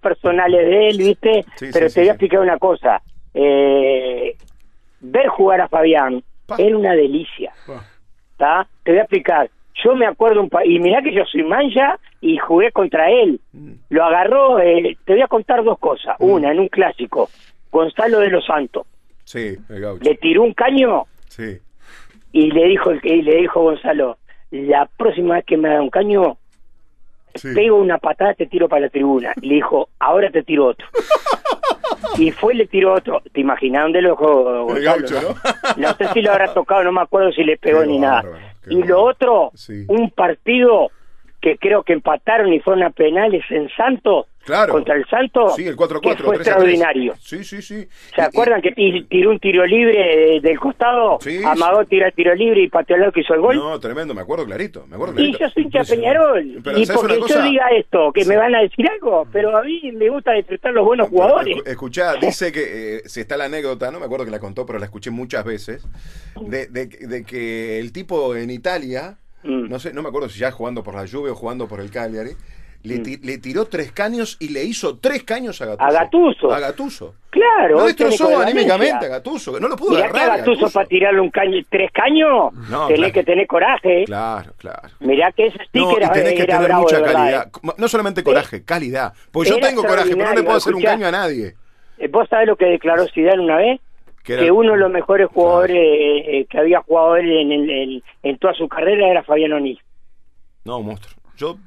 personales de él, ¿viste? Sí, pero te voy a explicar una cosa. Ver jugar a Fabián era una delicia. ¿Está? Te voy a explicar. Yo me acuerdo y mirá que yo soy mancha y jugué contra él. Lo agarró, te voy a contar dos cosas. Una, en un clásico, Gonzalo de los Santos. Sí, el gaucho. Le tiró un caño. Sí. Y le dijo Gonzalo, la próxima vez que me da un caño, pego una patada, te tiro para la tribuna. Y le dijo, ahora te tiro otro. Y fue y le tiró otro. ¿Te imaginas dónde lo dejó Gonzalo? El gaucho, ¿no? No sé si lo habrá tocado, no me acuerdo si le pegó ni nada. Y lo otro, un partido que creo que empataron y fueron a penales en Santos, contra el Santos, el 4-4, que fue 3-3. Extraordinario. Sí. ¿Se acuerdan que tiró un tiro libre del costado? Sí, amagó tirar tiro libre y pateó al lado que hizo el gol. No, tremendo, me acuerdo clarito. Y yo soy hincha Peñarol. Pero, y porque yo diga esto, que me van a decir algo, pero a mí me gusta disfrutar los buenos jugadores. Escuchá, dice que, si está la anécdota, no me acuerdo que la contó, pero la escuché muchas veces, de que el tipo en Italia... No sé, no me acuerdo si ya jugando por la Juve o jugando por el Cagliari, le tiró 3 caños y le hizo 3 caños a Gattuso. A Gattuso. Claro. Lo destrozó anímicamente a Gattuso. No lo pudo agarrar. Gattuso para tirarle 3 caños, tenés que tener coraje. Claro. Mirá que ese sticker era bravo. Tenés que tener mucha calidad. No solamente coraje, calidad. Porque yo tengo coraje, pero no le puedo hacer un caño a nadie. ¿Vos sabés lo que declaró Zidane una vez? Que uno de los mejores jugadores que había jugado él en toda su carrera era Fabián O'Neill. No, monstruo. Yo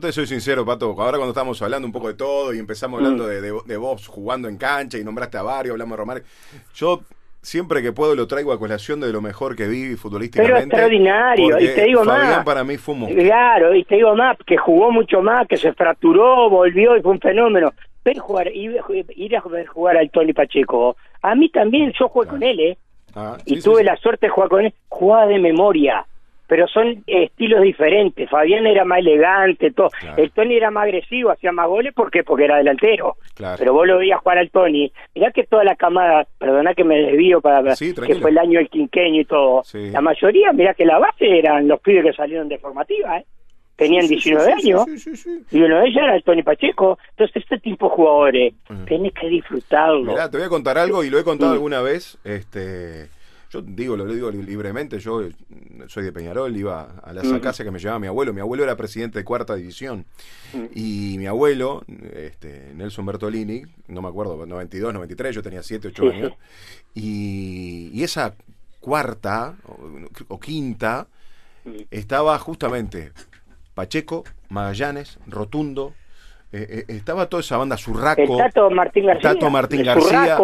te soy sincero, Pato. Ahora cuando estamos hablando un poco de todo y empezamos hablando de vos jugando en cancha y nombraste a varios, hablamos de Romario. Yo siempre que puedo lo traigo a colación de lo mejor que vi futbolísticamente. Pero extraordinario. Y te digo Fabián más. Para mí fue un monstruo. Claro, y te digo más, que jugó mucho más, que se fracturó, volvió y fue un fenómeno. Ir a ver jugar al Tony Pacheco, a mí también, yo jugué con él, tuve la suerte de jugar con él, jugaba de memoria, pero son estilos diferentes. Fabián era más elegante, todo. Claro. El Tony era más agresivo, hacía más goles, ¿por qué? Porque era delantero. Claro. Pero vos lo veías jugar al Tony, mirá que toda la camada, perdoná que me desvío, que fue el año del quinquenio y todo, la mayoría, mirá que la base eran los pibes que salieron de formativa, tenían 19 años, y uno de ellos era el Tony Pacheco. Entonces este tipo de jugadores tenés que disfrutarlo. Mirá, te voy a contar algo, y lo he contado alguna vez. Yo lo digo libremente, yo soy de Peñarol, iba a la sacasa que me llevaba mi abuelo era presidente de cuarta división, y mi abuelo, Nelson Bertolini, no me acuerdo, 92, 93, yo tenía 7, 8 años, y esa cuarta o quinta estaba justamente Pacheco, Magallanes, Rotundo, estaba toda esa banda, Zurraco, Tato Martín García,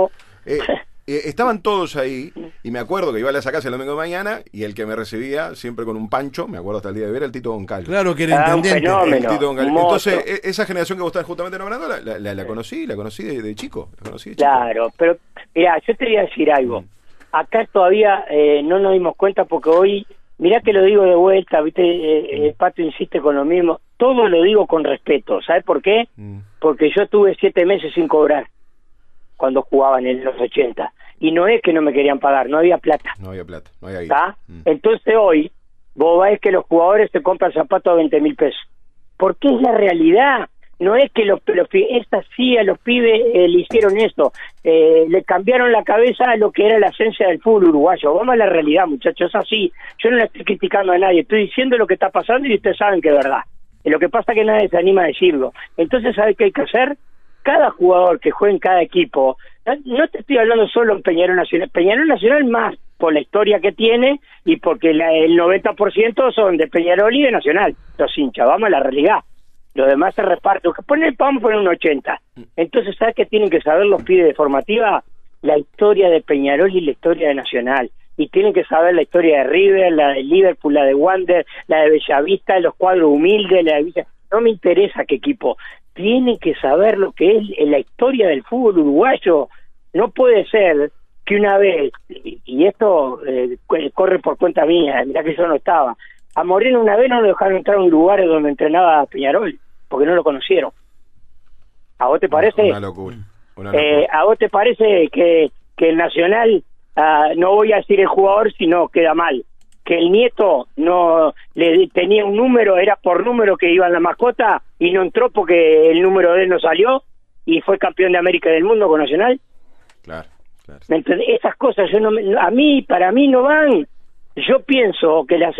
estaban todos ahí, y me acuerdo que iba a la casa el domingo de mañana, y el que me recibía, siempre con un pancho, me acuerdo hasta el día de ver, el Tito Goncalves. Claro que era intendente. El Tito Goncalves. Entonces, esa generación que vos estás justamente nombrando, la conocí de chico. Claro, pero mirá, yo te voy a decir algo. Acá todavía no nos dimos cuenta, porque hoy, mirá que lo digo de vuelta, viste, el Pato insiste con lo mismo, todo lo digo con respeto, ¿sabes por qué? Porque yo tuve 7 meses sin cobrar cuando jugaban en los 80, y no es que no me querían pagar, no había plata, no había guita. Entonces hoy, vos ves que los jugadores se compran zapatos a 20.000 pesos, porque es la realidad. No es que a los pibes le hicieron esto, le cambiaron la cabeza a lo que era la esencia del fútbol uruguayo. Vamos a la realidad, muchachos, es así. Yo no la estoy criticando a nadie, estoy diciendo lo que está pasando, y ustedes saben que es verdad. Lo que pasa es que nadie se anima a decirlo. Entonces, ¿sabes qué hay que hacer? Cada jugador que juegue en cada equipo, no te estoy hablando solo en Peñarol Nacional, más por la historia que tiene, y porque el 90% son de Peñarol y de Nacional, los hinchas, vamos a la realidad. Lo demás se reparte. Vamos a poner un 80. Entonces, ¿sabes qué tienen que saber los pibes de formativa? La historia de Peñarol y la historia de Nacional. Y tienen que saber la historia de River, la de Liverpool, la de Wander, la de Bellavista, los cuadros humildes, la de Villa. No me interesa qué equipo. Tienen que saber lo que es la historia del fútbol uruguayo. No puede ser que una vez, y esto corre por cuenta mía, mirá que yo no estaba, a Moreno una vez no lo dejaron entrar a un lugar donde entrenaba Peñarol, porque no lo conocieron. ¿A vos te parece? Una locura. ¿A vos te parece que el Nacional, no voy a decir el jugador si no queda mal, que el nieto no le tenía un número, era por número que iba en la mascota, y no entró porque el número de él no salió, y fue campeón de América del Mundo con Nacional? Claro. Esas cosas para mí no van. Yo pienso que la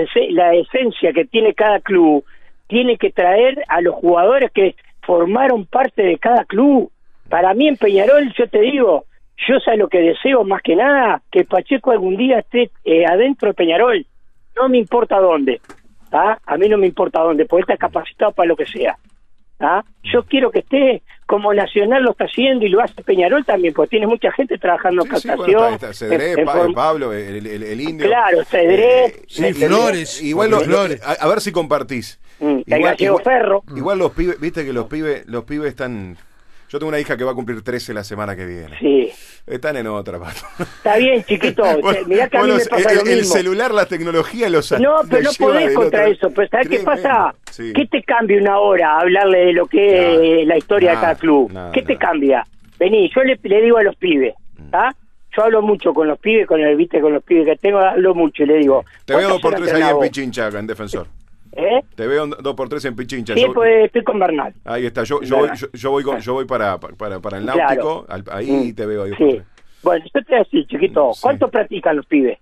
esencia que tiene cada club tiene que traer a los jugadores que formaron parte de cada club. Para mí en Peñarol, yo te digo, yo sé lo que deseo más que nada, que Pacheco algún día esté adentro de Peñarol. No me importa dónde, ¿tá? A mí no me importa dónde, porque está capacitado para lo que sea, ¿tá? Yo quiero que esté como Nacional lo está haciendo, y lo hace Peñarol también, porque tiene mucha gente trabajando en captación. Cedré, Pablo, el indio. Claro, Cedré. Flores. Igual los Flores. A ver si compartís. Igual Ferro. Igual los pibes, viste que los pibes están... Yo tengo una hija que va a cumplir 13 la semana que viene. Sí. Están en otra, Pato. Está bien, chiquito. Bueno, mirá que a mí me pasa lo mismo. El celular, la tecnología los... No, pero no podés contra eso. Pero ¿sabés qué pasa? Sí. ¿Qué te cambia una hora hablarle de lo que es la historia de cada club? ¿Qué te cambia? Vení, yo le digo a los pibes, ¿ah? Yo hablo mucho con los pibes, con los pibes que tengo, hablo mucho y le digo... Te veo 2x3 ahí en Pichincha, en Defensor. ¿Eh? Te veo 2x3 en Pichincha. Sí, pues estoy con Bernal. Ahí está, yo voy para el Náutico, claro. Ahí te veo. Ahí sí. Bueno, yo te voy a decir, chiquito, ¿cuánto practican los pibes?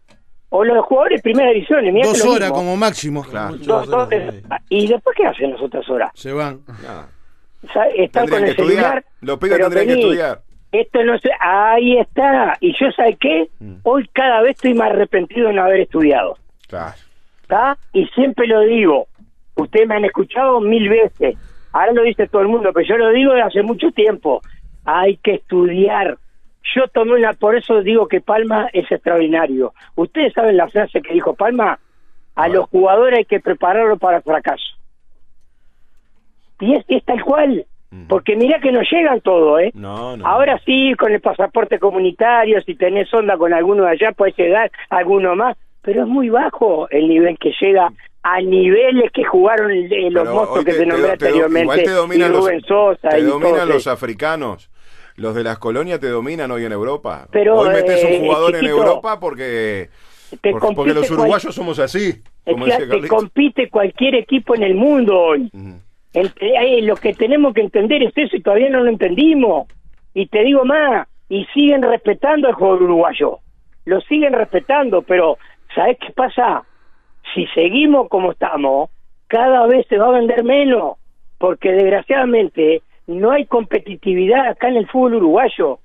O los jugadores de primera división. 2 horas como máximo. Claro. Dos horas. ¿Y después qué hacen las otras horas? Se van. O sea, están con el celular. Los pibes tendrían que estudiar. Esto no sé, ahí está. Y yo, ¿sabes qué? Hoy cada vez estoy más arrepentido de no haber estudiado. Claro. ¿Está? Y siempre lo digo, ustedes me han escuchado 1000 veces, ahora lo dice todo el mundo, pero yo lo digo desde hace mucho tiempo, hay que estudiar. Yo tomé por eso digo que Palma es extraordinario. Ustedes saben la frase que dijo Palma, los jugadores hay que prepararlos para el fracaso, y es tal cual. Porque mirá que no llegan todos, ¿eh? No. Ahora sí, con el pasaporte comunitario, si tenés onda con alguno de allá, podés llegar a alguno más, pero es muy bajo el nivel que llega a niveles que jugaron los monstruos que te nombré anteriormente, y Rubén Sosa. Te dominan los africanos, los de las colonias te dominan hoy en Europa. Pero, hoy metes un jugador en Europa porque los uruguayos somos así. Como dice Carlitos, te compite cualquier equipo en el mundo hoy. Lo que tenemos que entender es eso, y todavía no lo entendimos. Y te digo más, y siguen respetando el jugador uruguayo. Lo siguen respetando, pero... ¿Sabés qué pasa? Si seguimos como estamos, cada vez se va a vender menos, porque desgraciadamente no hay competitividad acá en el fútbol uruguayo.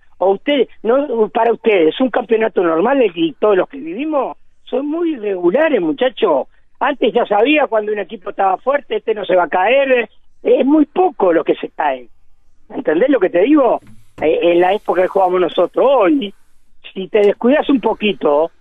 Para ustedes, un campeonato normal, y todos los que vivimos, son muy irregulares, muchachos. Antes ya sabía cuando un equipo estaba fuerte, este no se va a caer. Es muy poco lo que se cae. ¿Entendés lo que te digo? En la época que jugamos nosotros hoy, si te descuidas un poquito,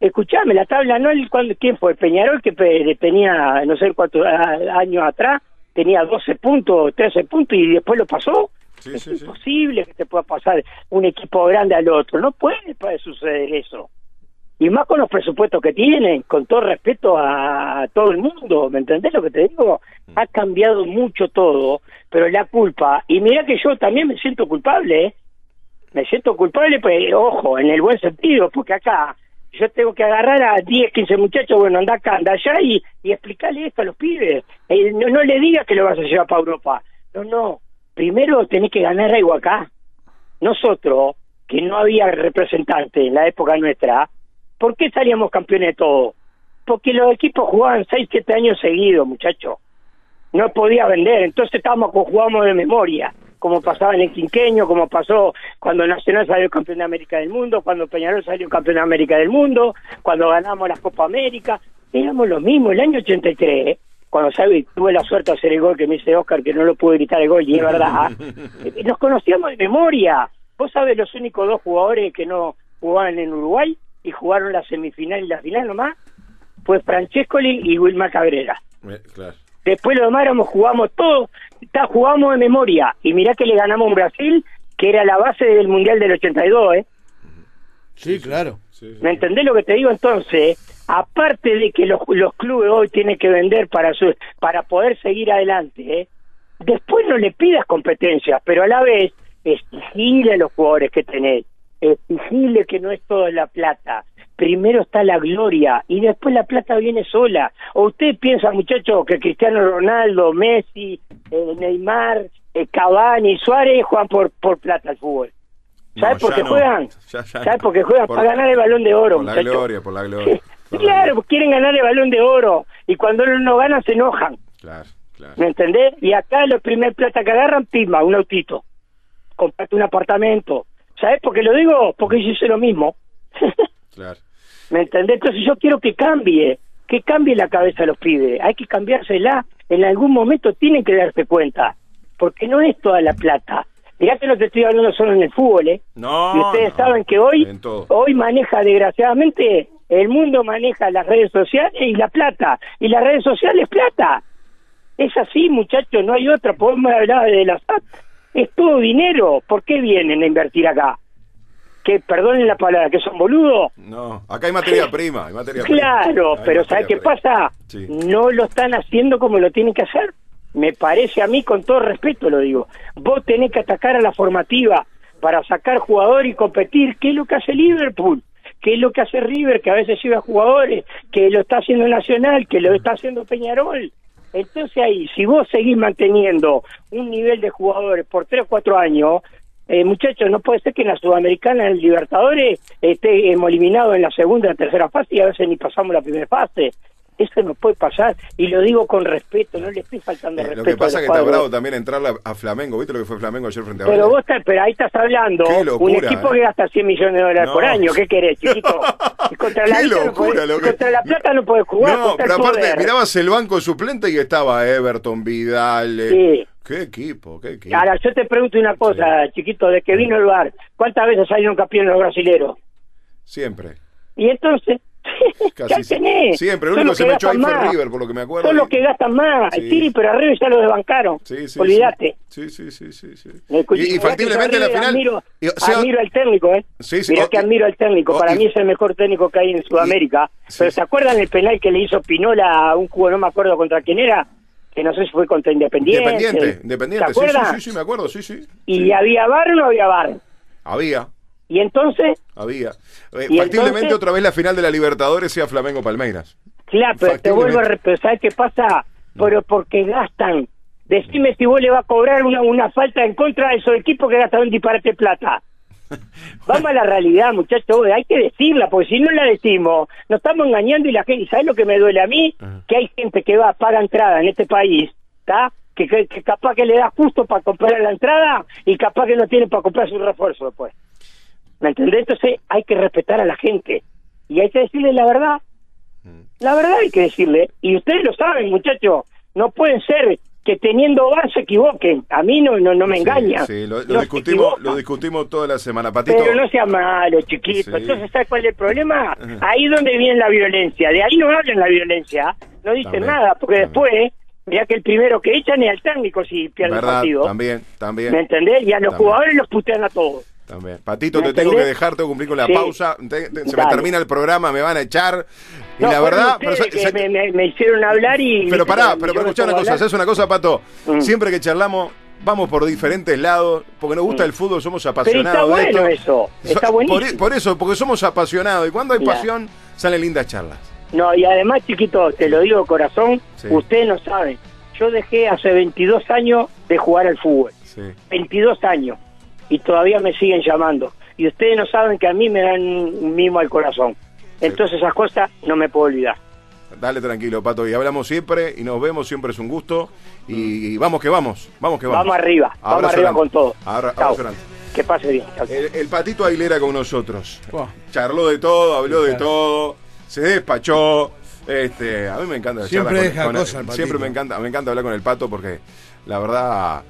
escuchame, la tabla, no el quién fue, Peñarol, que tenía no sé cuántos años atrás, tenía 12 puntos, 13 puntos y después lo pasó. Sí, es imposible que te pueda pasar un equipo grande al otro, no puede suceder eso. Y más con los presupuestos que tienen, con todo respeto a todo el mundo, ¿me entendés lo que te digo? Ha cambiado mucho todo, pero la culpa, y mirá que yo también me siento culpable, ¿eh? Me siento culpable, pues, ojo, en el buen sentido, porque acá yo tengo que agarrar a 10, 15 muchachos, bueno, anda acá, anda allá, y explicarle esto a los pibes. No le digas que lo vas a llevar para Europa. No, primero tenés que ganar algo acá. Nosotros, que no había representante en la época nuestra, ¿por qué salíamos campeones de todo? Porque los equipos jugaban 6, 7 años seguidos, muchachos. No podía vender, entonces jugábamos de memoria, como pasaba en el quinqueño, como pasó cuando Nacional salió campeón de América del Mundo, cuando Peñarol salió campeón de América del Mundo, cuando ganamos la Copa América. Éramos lo mismo. El año 83, cuando tuve la suerte de hacer el gol que me hice Oscar, que no lo pude gritar el gol, y es verdad, nos conocíamos de memoria. ¿Vos sabés los únicos dos jugadores que no jugaban en Uruguay y jugaron la semifinal y la final nomás? Fue Francescoli y Wilmar Cabrera. Claro. Después los demás jugamos todos, jugamos de memoria. Y mirá que le ganamos a un Brasil que era la base del Mundial del 82, ¿eh? Sí, claro. ¿Me entendés lo que te digo? Entonces, aparte de que los clubes hoy tienen que vender para poder seguir adelante, ¿eh? Después no le pidas competencias, pero a la vez exigirle a los jugadores que tenés, exigirle que no es toda la plata. Primero está la gloria y después la plata viene sola. ¿O usted piensa, muchachos, que Cristiano Ronaldo, Messi, Neymar, Cavani, Suárez juegan por plata al fútbol? ¿Sabes por qué juegan? ¿Sabes por qué juegan? Para ganar el Balón de Oro, muchachos. Por la gloria. Claro, quieren ganar el Balón de Oro y cuando no ganan se enojan. Claro. ¿Me entendés? Y acá los primer plata que agarran, pima, un autito. Comparte un apartamento. ¿Sabés por qué lo digo? Porque yo hice lo mismo. Claro. ¿Me entendés? Entonces yo quiero que cambie la cabeza a los pibes. Hay que cambiársela. En algún momento tienen que darse cuenta. Porque no es toda la plata. Mirá que no te estoy hablando solo en el fútbol, ¿eh? No. Y ustedes saben que hoy maneja, desgraciadamente, el mundo maneja las redes sociales y la plata. Y las redes sociales, plata. Es así, muchachos, no hay otra. Podemos hablar de la SAD. Es todo dinero. ¿Por qué vienen a invertir acá? Que perdonen la palabra, que son boludos. No, acá hay materia prima. Claro, pero ¿sabes qué pasa? Sí. No lo están haciendo como lo tienen que hacer. Me parece a mí, con todo respeto lo digo. Vos tenés que atacar a la formativa para sacar jugador y competir. ¿Qué es lo que hace Liverpool? ¿Qué es lo que hace River? Que a veces lleva jugadores, que lo está haciendo Nacional, que lo está haciendo Peñarol. Entonces ahí, si vos seguís manteniendo un nivel de jugadores por 3 o 4 años, muchachos, no puede ser que en la Sudamericana, en el Libertadores, estemos eliminados en la segunda, tercera fase y a veces ni pasamos la primera fase. Eso no puede pasar, y lo digo con respeto, no le estoy faltando respeto. Lo que pasa es que está bravo también entrar a Flamengo, ¿viste lo que fue Flamengo ayer frente a Bahía? Pero ahí estás hablando, locura, un equipo que gasta $100 millones por año, ¿qué querés, chiquito? Contra la vida locura, no podés, contra la plata no podés jugar, no, pero aparte poder. Mirabas el banco suplente y estaba Everton, Vidal, sí. Qué equipo. Ahora, yo te pregunto una cosa, chiquito, de que vino el VAR, ¿cuántas veces salieron campeones los brasileros? Siempre. Y entonces... Casi siempre, el único que se me echó ahí fue River, por lo que me acuerdo. Son los que gastan más, sí, pero a River ya lo desbancaron. Olvídate. Sí. Y factiblemente la final. Admiro al técnico, ¿eh? Sí, mirá que admiro al técnico. Para mí es el mejor técnico que hay en Sudamérica. Pero ¿se acuerdan el penal que le hizo Pinola a un jugador, no me acuerdo contra quién era? Que no sé si fue contra Independiente. ¿Se acuerdan? Sí, me acuerdo, sí. ¿Y había VAR o no había VAR? Había. ¿Y entonces? Había. Factiblemente otra vez la final de la Libertadores sea Flamengo-Palmeiras. Claro, pero te vuelvo a repetir, ¿sabes qué pasa? Pero porque gastan. Decime si vos le vas a cobrar una falta en contra de esos equipos que gastaron disparate plata. Vamos a la realidad, muchachos, hay que decirla, porque si no la decimos, nos estamos engañando y la gente... ¿Sabes lo que me duele a mí? Que hay gente que va, paga entrada en este país, ¿está? Que capaz que le da justo para comprar la entrada y capaz que no tiene para comprar su refuerzo después. ¿Me entendés? Entonces hay que respetar a la gente y hay que decirle la verdad. La verdad hay que decirle, y ustedes lo saben, muchachos, no pueden ser que teniendo bar se equivoquen. A mí no me engaña. Sí, lo discutimos toda la semana, Patito. Pero no sea malo, chiquito. Sí. Entonces, ¿sabes cuál es el problema? Ahí es donde viene la violencia. De ahí no hablan la violencia. No dicen nada, porque después... Mirá que el primero que echan es al técnico si pierde el partido. También. ¿Me entendés? Y a los jugadores los putean a todos. También. Patito, te tengo que dejar, tengo que cumplir con la pausa. Se me termina el programa, me van a echar. Y la verdad... Me hicieron hablar y... Pero pará, pero escuchá una cosa, ¿sabes una cosa, Pato? Siempre que charlamos... Vamos por diferentes lados, porque nos gusta el fútbol, somos apasionados. Pero está bueno de esto. Eso, está buenísimo. Por eso, porque somos apasionados. Y cuando hay pasión, salen lindas charlas. No, y además, chiquito, te lo digo de corazón, ustedes no saben. Yo dejé hace 22 años de jugar al fútbol. Sí. 22 años. Y todavía me siguen llamando. Y ustedes no saben que a mí me dan un mimo al corazón. Entonces esas cosas no me puedo olvidar. Dale tranquilo, Pato, y hablamos siempre y nos vemos, siempre es un gusto. Y vamos que vamos. Vamos arriba con todo. Abrazo grande. Que pase bien. El Patito Aguilera con nosotros. Charló de todo, habló de todo, se despachó. A mí me encanta la charla. Siempre deja cosas al Patito. Siempre me encanta hablar con el Pato porque la verdad...